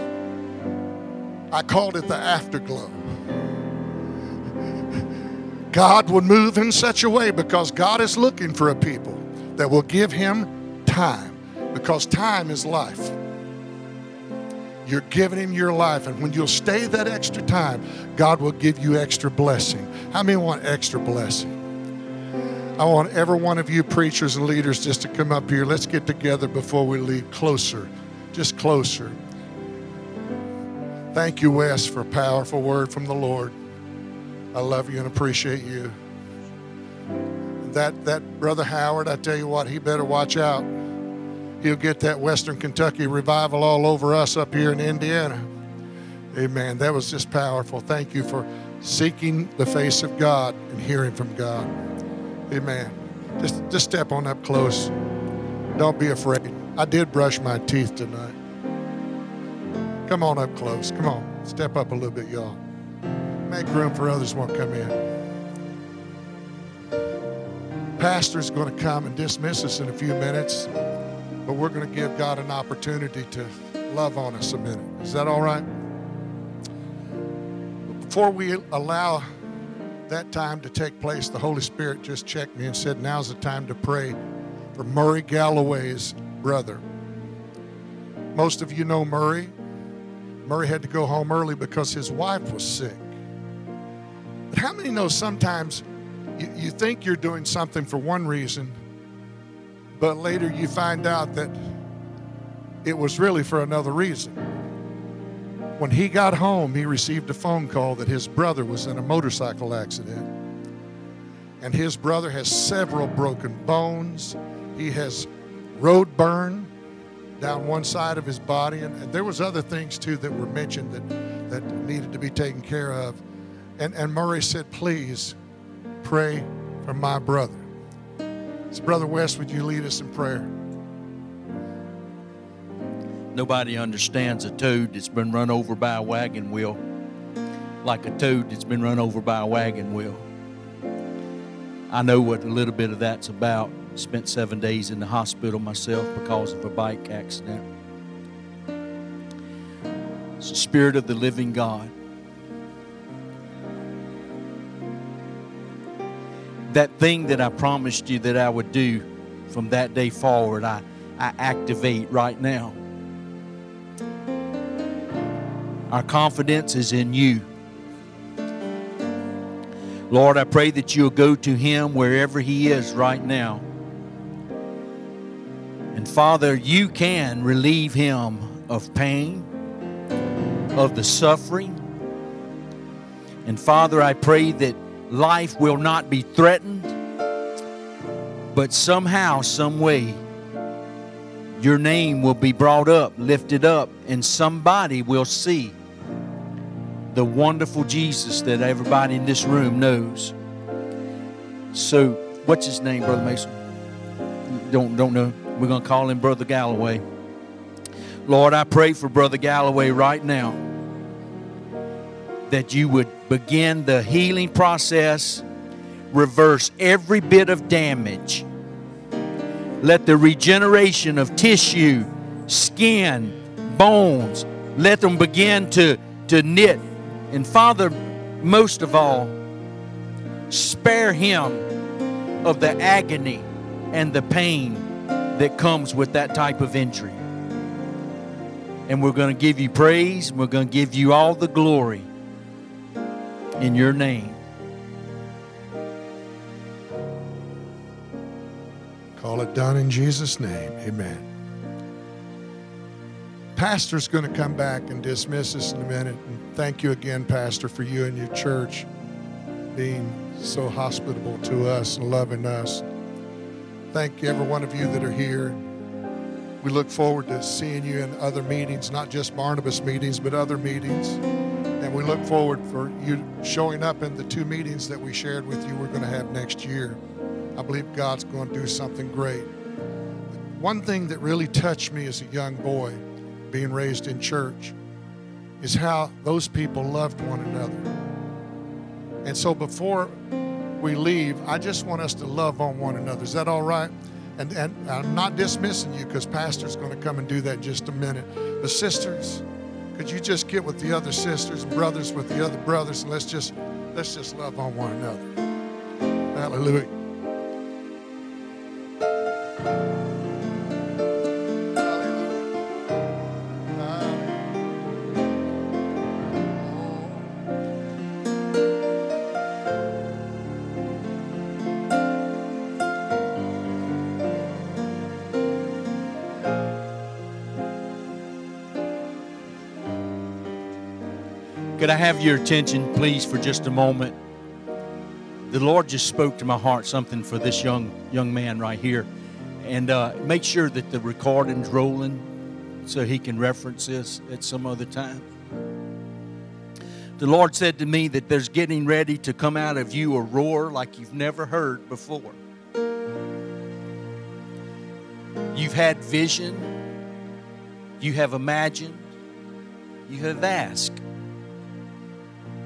I called it the afterglow. God would move in such a way, because God is looking for a people that will give him time, because time is life. You're giving him your life, and when you'll stay that extra time, God will give you extra blessing. How many want extra blessing? I want every one of you preachers and leaders just to come up here. Let's get together before we leave closer, just closer. Thank you, Wes, for a powerful word from the Lord. I love you and appreciate you. That brother Howard, I tell you what, he better watch out. He'll get that Western Kentucky revival all over us up here in Indiana. Amen. That was just powerful. Thank you for seeking the face of God and hearing from God. Amen. Just step on up close. Don't be afraid. I did brush my teeth tonight. Come on up close. Come on. Step up a little bit, y'all. Make room for others who won't come in. Pastor's going to come and dismiss us in a few minutes, but we're going to give God an opportunity to love on us a minute. Is that all right? Before we allow that time to take place, the Holy Spirit just checked me and said, now's the time to pray for Murray Galloway's brother. Most of you know Murray. Murray had to go home early because his wife was sick. But how many know sometimes You think you're doing something for one reason, but later you find out that it was really for another reason. When he got home, he received a phone call that his brother was in a motorcycle accident. And his brother has several broken bones. He has road burn down one side of his body. And there was other things, too, that were mentioned that needed to be taken care of. And Murray said, please pray for my brother. So, Brother Wes, would you lead us in prayer? Nobody understands a toad that's been run over by a wagon wheel like a toad that's been run over by a wagon wheel. I know what a little bit of that's about. Spent 7 days in the hospital myself because of a bike accident. It's the Spirit of the living God. That thing that I promised you that I would do from that day forward, I activate right now. Our confidence is in you. Lord, I pray that you'll go to him wherever he is right now. And Father, you can relieve him of pain, of the suffering. And Father, I pray that life will not be threatened, but somehow, some way, your name will be brought up, lifted up, and somebody will see the wonderful Jesus that everybody in this room knows. So, what's his name, Brother Mason? Don't know. We're going to call him Brother Galloway. Lord, I pray for Brother Galloway right now that you would begin the healing process, reverse every bit of damage. Let the regeneration of tissue, skin, bones, let them begin to knit. And Father, most of all, spare him of the agony and the pain that comes with that type of injury. And we're going to give you praise, and we're going to give you all the glory. In your name. Call it done in Jesus' name. Amen. Pastor's going to come back and dismiss us in a minute. And thank you again, Pastor, for you and your church being so hospitable to us and loving us. Thank every one of you that are here. We look forward to seeing you in other meetings, not just Barnabas meetings, but other meetings. And we look forward for you showing up in the two meetings that we shared with you we're going to have next year. I believe God's going to do something great. But one thing that really touched me as a young boy being raised in church is how those people loved one another. And so before we leave, I just want us to love on one another. Is that all right? And I'm not dismissing you because Pastor's going to come and do that in just a minute. The sisters, could you just get with the other sisters, brothers with the other brothers, and let's just love on one another. Hallelujah. Could I have your attention, please, for just a moment? The Lord just spoke to my heart something for this young man right here. And make sure that the recording's rolling so he can reference this at some other time. The Lord said to me that there's getting ready to come out of you a roar like you've never heard before. You've had vision. You have imagined. You have asked.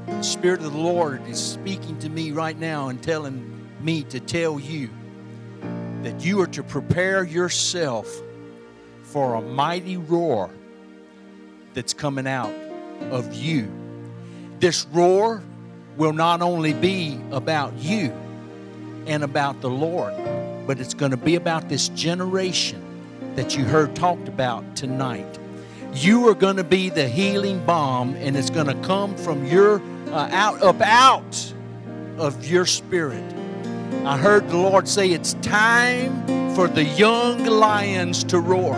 The Spirit of the Lord is speaking to me right now and telling me to tell you that you are to prepare yourself for a mighty roar that's coming out of you. This roar will not only be about you and about the Lord, but it's going to be about this generation that you heard talked about tonight. You are going to be the healing balm, and it's going to come from your up out of your spirit. I heard the Lord say, it's time for the young lions to roar.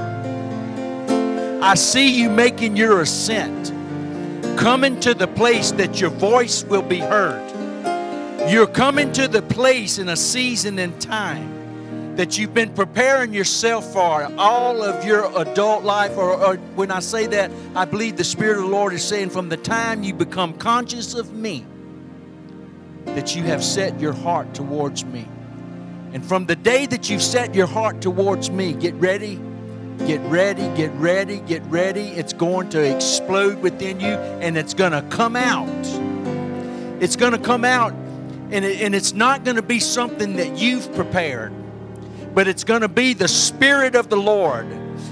I see you making your ascent, coming to the place that your voice will be heard. You're coming to the place in a season and time that you've been preparing yourself for all of your adult life. Or when I say that, I believe the Spirit of the Lord is saying, from the time you become conscious of me, that you have set your heart towards me. And from the day that you've set your heart towards me, get ready, get ready, get ready, get ready. It's going to explode within you, and it's going to come out. It's going to come out. And it's not going to be something that you've prepared, but it's going to be the Spirit of the Lord.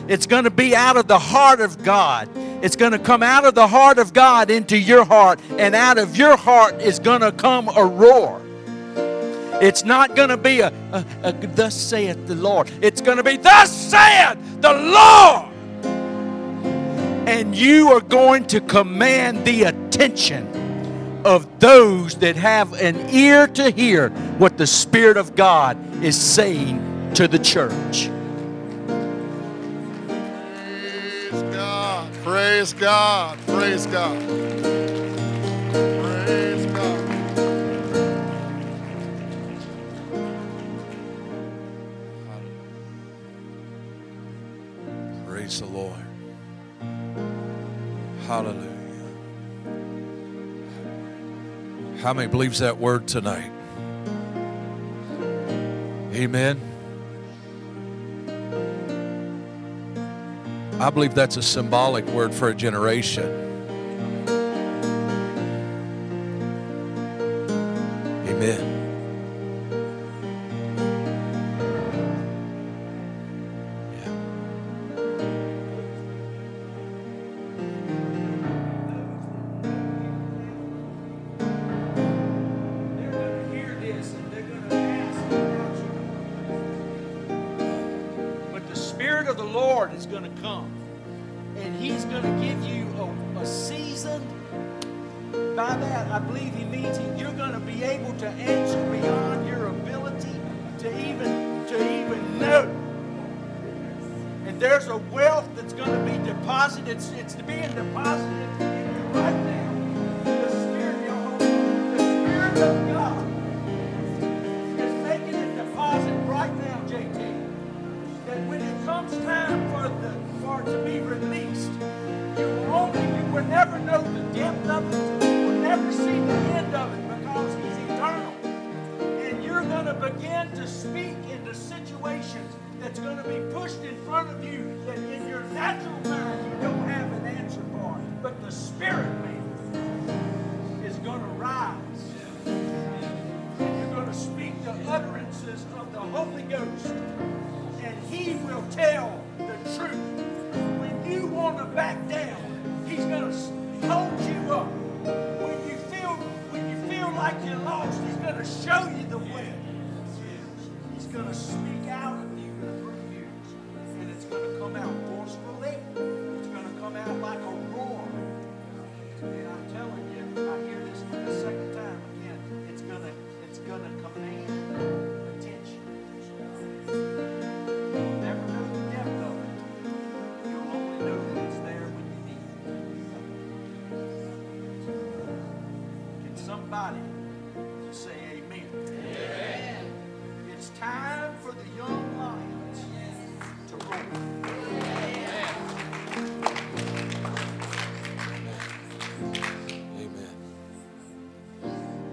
It's going to be out of the heart of God. It's going to come out of the heart of God into your heart, and out of your heart is going to come a roar. It's not going to be a thus saith the Lord. It's going to be, thus saith the Lord. And you are going to command the attention of those that have an ear to hear what the Spirit of God is saying to the church. Praise God, praise God, praise God, praise God. Praise the Lord. Hallelujah. How many believes that word tonight? Amen. I believe that's a symbolic word for a generation.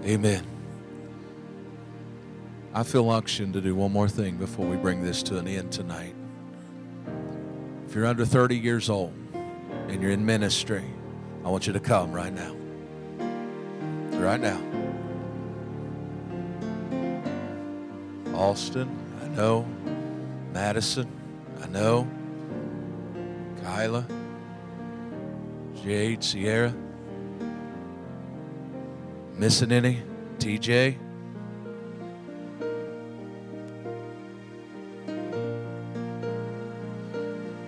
Amen. I feel unction to do one more thing before we bring this to an end tonight. If you're under 30 years old and you're in ministry, I want you to come right now. Right now. Austin, I know. Madison, I know. Kyla, Jade, Sierra. Missing any? TJ?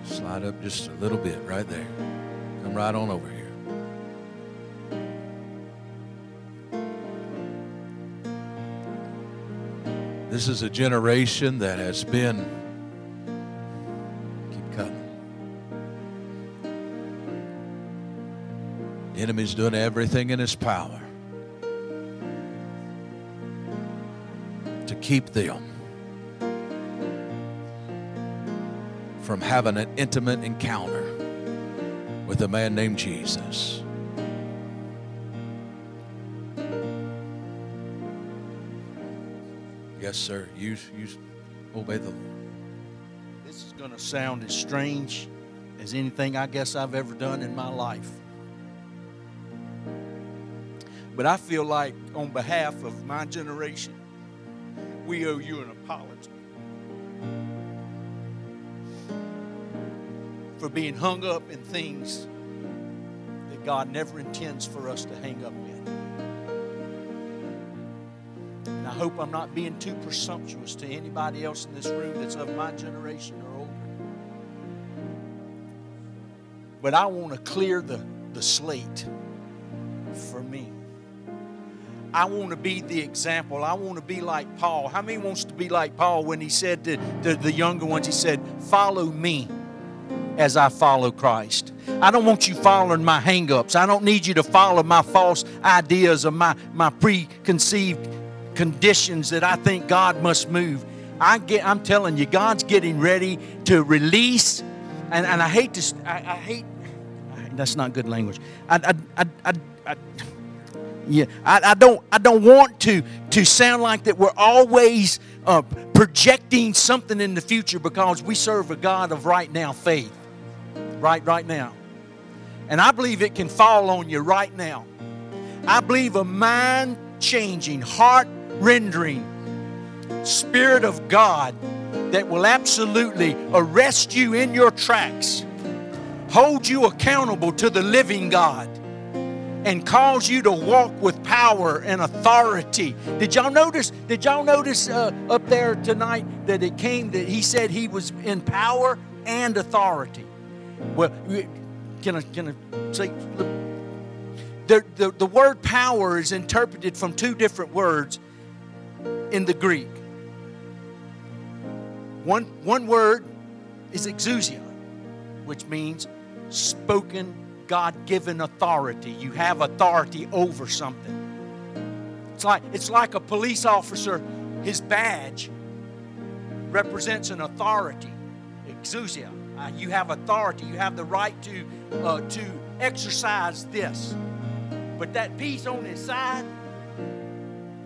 Slide up just a little bit right there. Come right on over here. This is a generation that has been, keep coming. The enemy's doing everything in his power to keep them from having an intimate encounter with a man named Jesus. Yes, sir. You obey the Lord. This is going to sound as strange as anything I guess I've ever done in my life. But I feel like on behalf of my generation, we owe you an apology for being hung up in things that God never intends for us to hang up in. I hope I'm not being too presumptuous to anybody else in this room that's of my generation or older. But I want to clear the slate for me. I want to be the example. I want to be like Paul. How many wants to be like Paul when he said to the younger ones, he said, follow me as I follow Christ. I don't want you following my hang-ups. I don't need you to follow my false ideas or my preconceived conditions that I think God must move. I'm telling you, God's getting ready to release, and I hate to, I hate, that's not good language. I don't want to sound like that we're always projecting something in the future, because we serve a God of right now faith, right now, and I believe it can fall on you right now. I believe a mind changing, heart rendering Spirit of God that will absolutely arrest you in your tracks, hold you accountable to the living God, and cause you to walk with power and authority. Did y'all notice up there tonight that it came that he said he was in power and authority? Well, can I say, look, the word power is interpreted from two different words in the Greek. One word is exousia, which means spoken, God-given authority. You have authority over something. It's like a police officer, his badge represents an authority. Exousia. You have authority. You have the right to exercise this. But that piece on his side,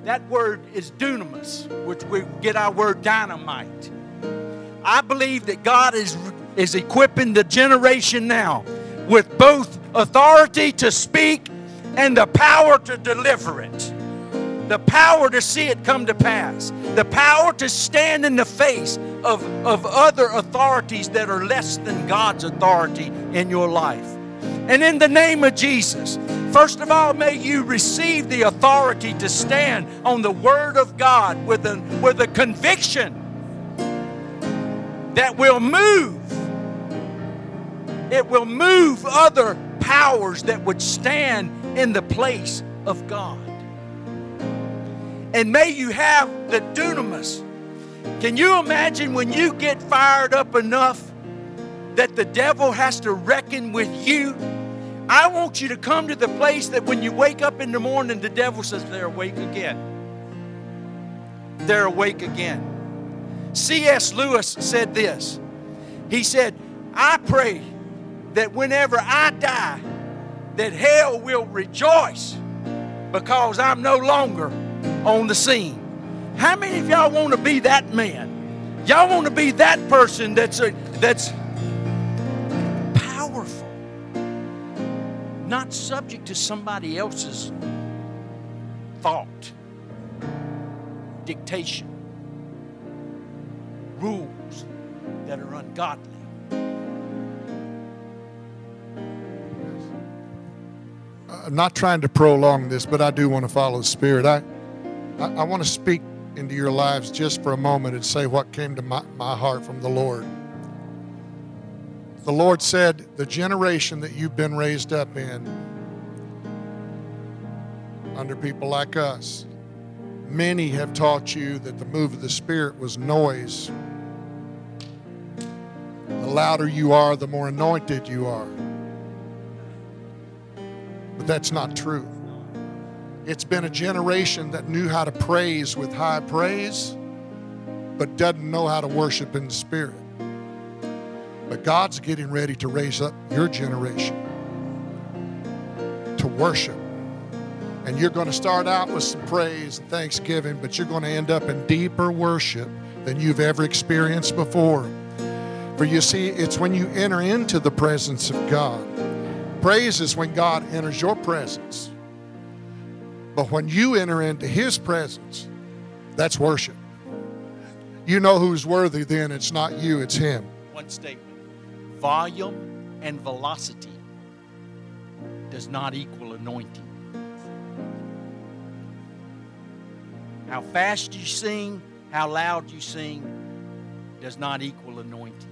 that word is dunamis, which we get our word dynamite. I believe that God is equipping the generation now with both authority to speak and the power to deliver it. The power to see it come to pass. The power to stand in the face of other authorities that are less than God's authority in your life. And in the name of Jesus, first of all, may you receive the authority to stand on the Word of God with a conviction that will move. It will move other powers that would stand in the place of God. And may you have the dunamis. Can you imagine when you get fired up enough that the devil has to reckon with you? I want you to come to the place that when you wake up in the morning, the devil says, they're awake again. They're awake again. C.S. Lewis said this. He said, I pray that whenever I die, that hell will rejoice because I'm no longer on the scene. How many of y'all want to be that man? Y'all want to be that person that's not subject to somebody else's thought, dictation, rules that are ungodly. I'm not trying to prolong this, but I do want to follow the Spirit. I want to speak into your lives just for a moment and say what came to my heart from the Lord. The Lord said, the generation that you've been raised up in, under people like us, Many have taught you that the move of the Spirit was noise. The louder you are, the more anointed you are. But that's not true. It's been a generation that knew how to praise with high praise, but doesn't know how to worship in the Spirit. But God's getting ready to raise up your generation to worship. And you're going to start out with some praise and thanksgiving, but you're going to end up in deeper worship than you've ever experienced before. For you see, it's when you enter into the presence of God. Praise is when God enters your presence. But when you enter into His presence, that's worship. You know who's worthy then. It's not you, it's Him. One statement. Volume and velocity does not equal anointing. How fast you sing, how loud you sing, does not equal anointing.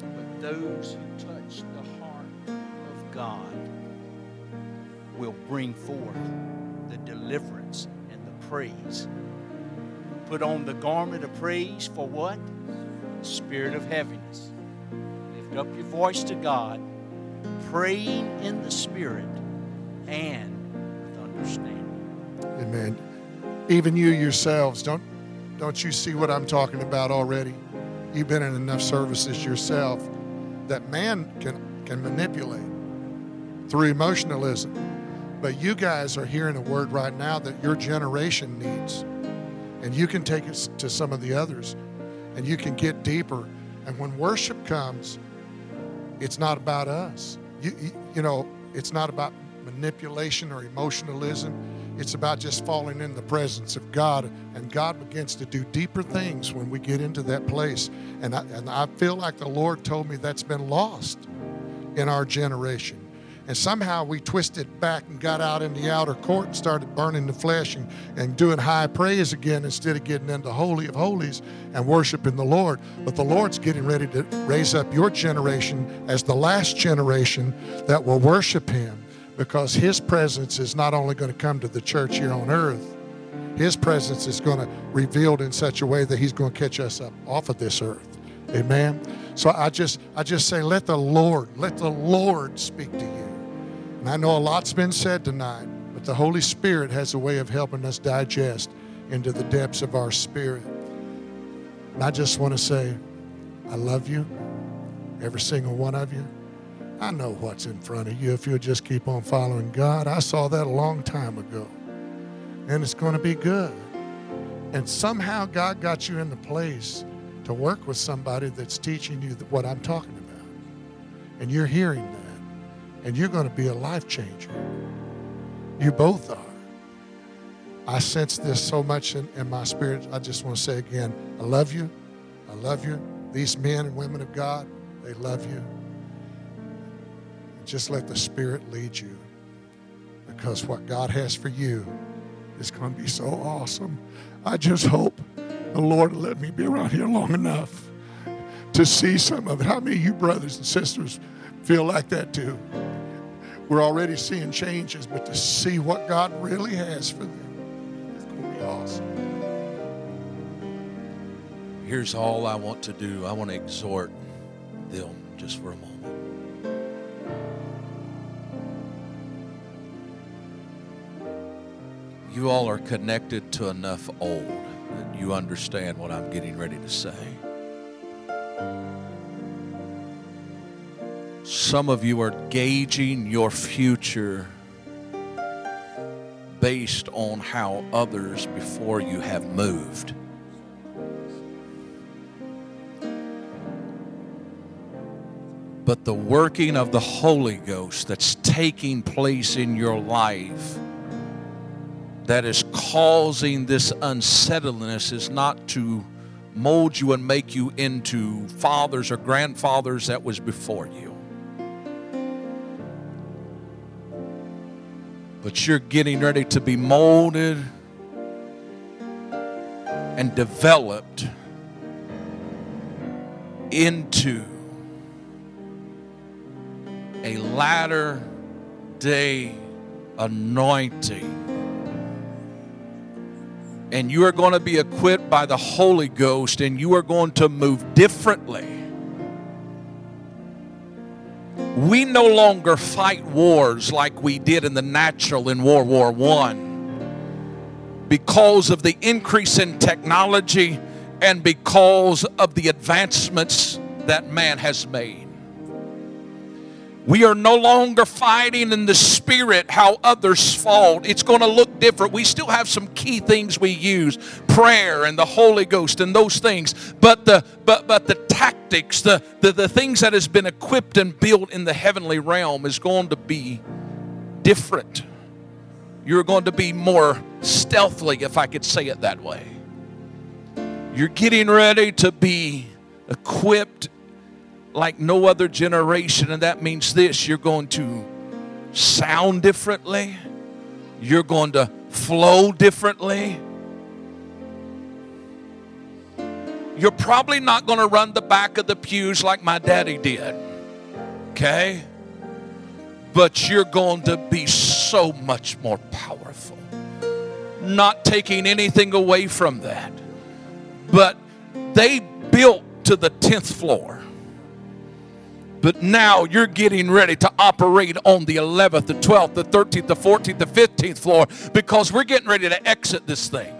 But those who touch the heart of God will bring forth the deliverance and the praise. Put on the garment of praise for what? The spirit of heaviness. Lift up your voice to God, praying in the Spirit and with understanding. Amen. Even you yourselves, don't you see what I'm talking about already? You've been in enough services yourself that man can manipulate through emotionalism. But you guys are hearing a word right now that your generation needs. And you can take it to some of the others. And you can get deeper. And when worship comes, it's not about us. You know, it's not about manipulation or emotionalism. It's about just falling in the presence of God, and God begins to do deeper things when we get into that place. And I feel like the Lord told me that's been lost in our generation. And somehow we twisted back and got out in the outer court and started burning the flesh and doing high praise again instead of getting into Holy of Holies and worshiping the Lord. But the Lord's getting ready to raise up your generation as the last generation that will worship Him. Because His presence is not only going to come to the church here on earth, His presence is going to be revealed in such a way that He's going to catch us up off of this earth. Amen. So I just say, let the Lord speak to you. And I know a lot's been said tonight, but the Holy Spirit has a way of helping us digest into the depths of our spirit. And I just want to say, I love you, every single one of you. I know what's in front of you if you'll just keep on following God. I saw that a long time ago, and it's going to be good. And somehow God got you in the place to work with somebody that's teaching you what I'm talking about, and you're hearing that, and you're going to be a life changer. You both are. I sense this so much in my spirit. I just want to say again, I love you. I love you. These men and women of God, they love you. Just let the Spirit lead you, because what God has for you is going to be so awesome. I just hope the Lord will let me be around here long enough to see some of it. How many of you brothers and sisters feel like that too? We're already seeing changes, but to see what God really has for them is going to be awesome. Here's all I want to do. I want to exhort them just for a moment. You all are connected to enough old that you understand what I'm getting ready to say. Some of you are gauging your future based on how others before you have moved. But the working of the Holy Ghost that's taking place in your life that is causing this unsettledness is not to mold you and make you into fathers or grandfathers that was before you. But you're getting ready to be molded and developed into a latter-day anointing and you are going to be equipped by the Holy Ghost, and you are going to move differently. We no longer fight wars like we did in the natural in World War I because of the increase in technology and because of the advancements that man has made. We are no longer fighting in the spirit how others fought. It's going to look different. We still have some key things we use, prayer and the Holy Ghost and those things. But the tactics, the things that has been equipped and built in the heavenly realm is going to be different. You're going to be more stealthily, if I could say it that way. You're getting ready to be equipped like no other generation, and that means this: you're going to sound differently, you're going to flow differently, you're probably not going to run the back of the pews like my daddy did, okay? But you're going to be so much more powerful, not taking anything away from that, but they built to the 10th floor. But now you're getting ready to operate on the 11th, the 12th, the 13th, the 14th, the 15th floor, because we're getting ready to exit this thing.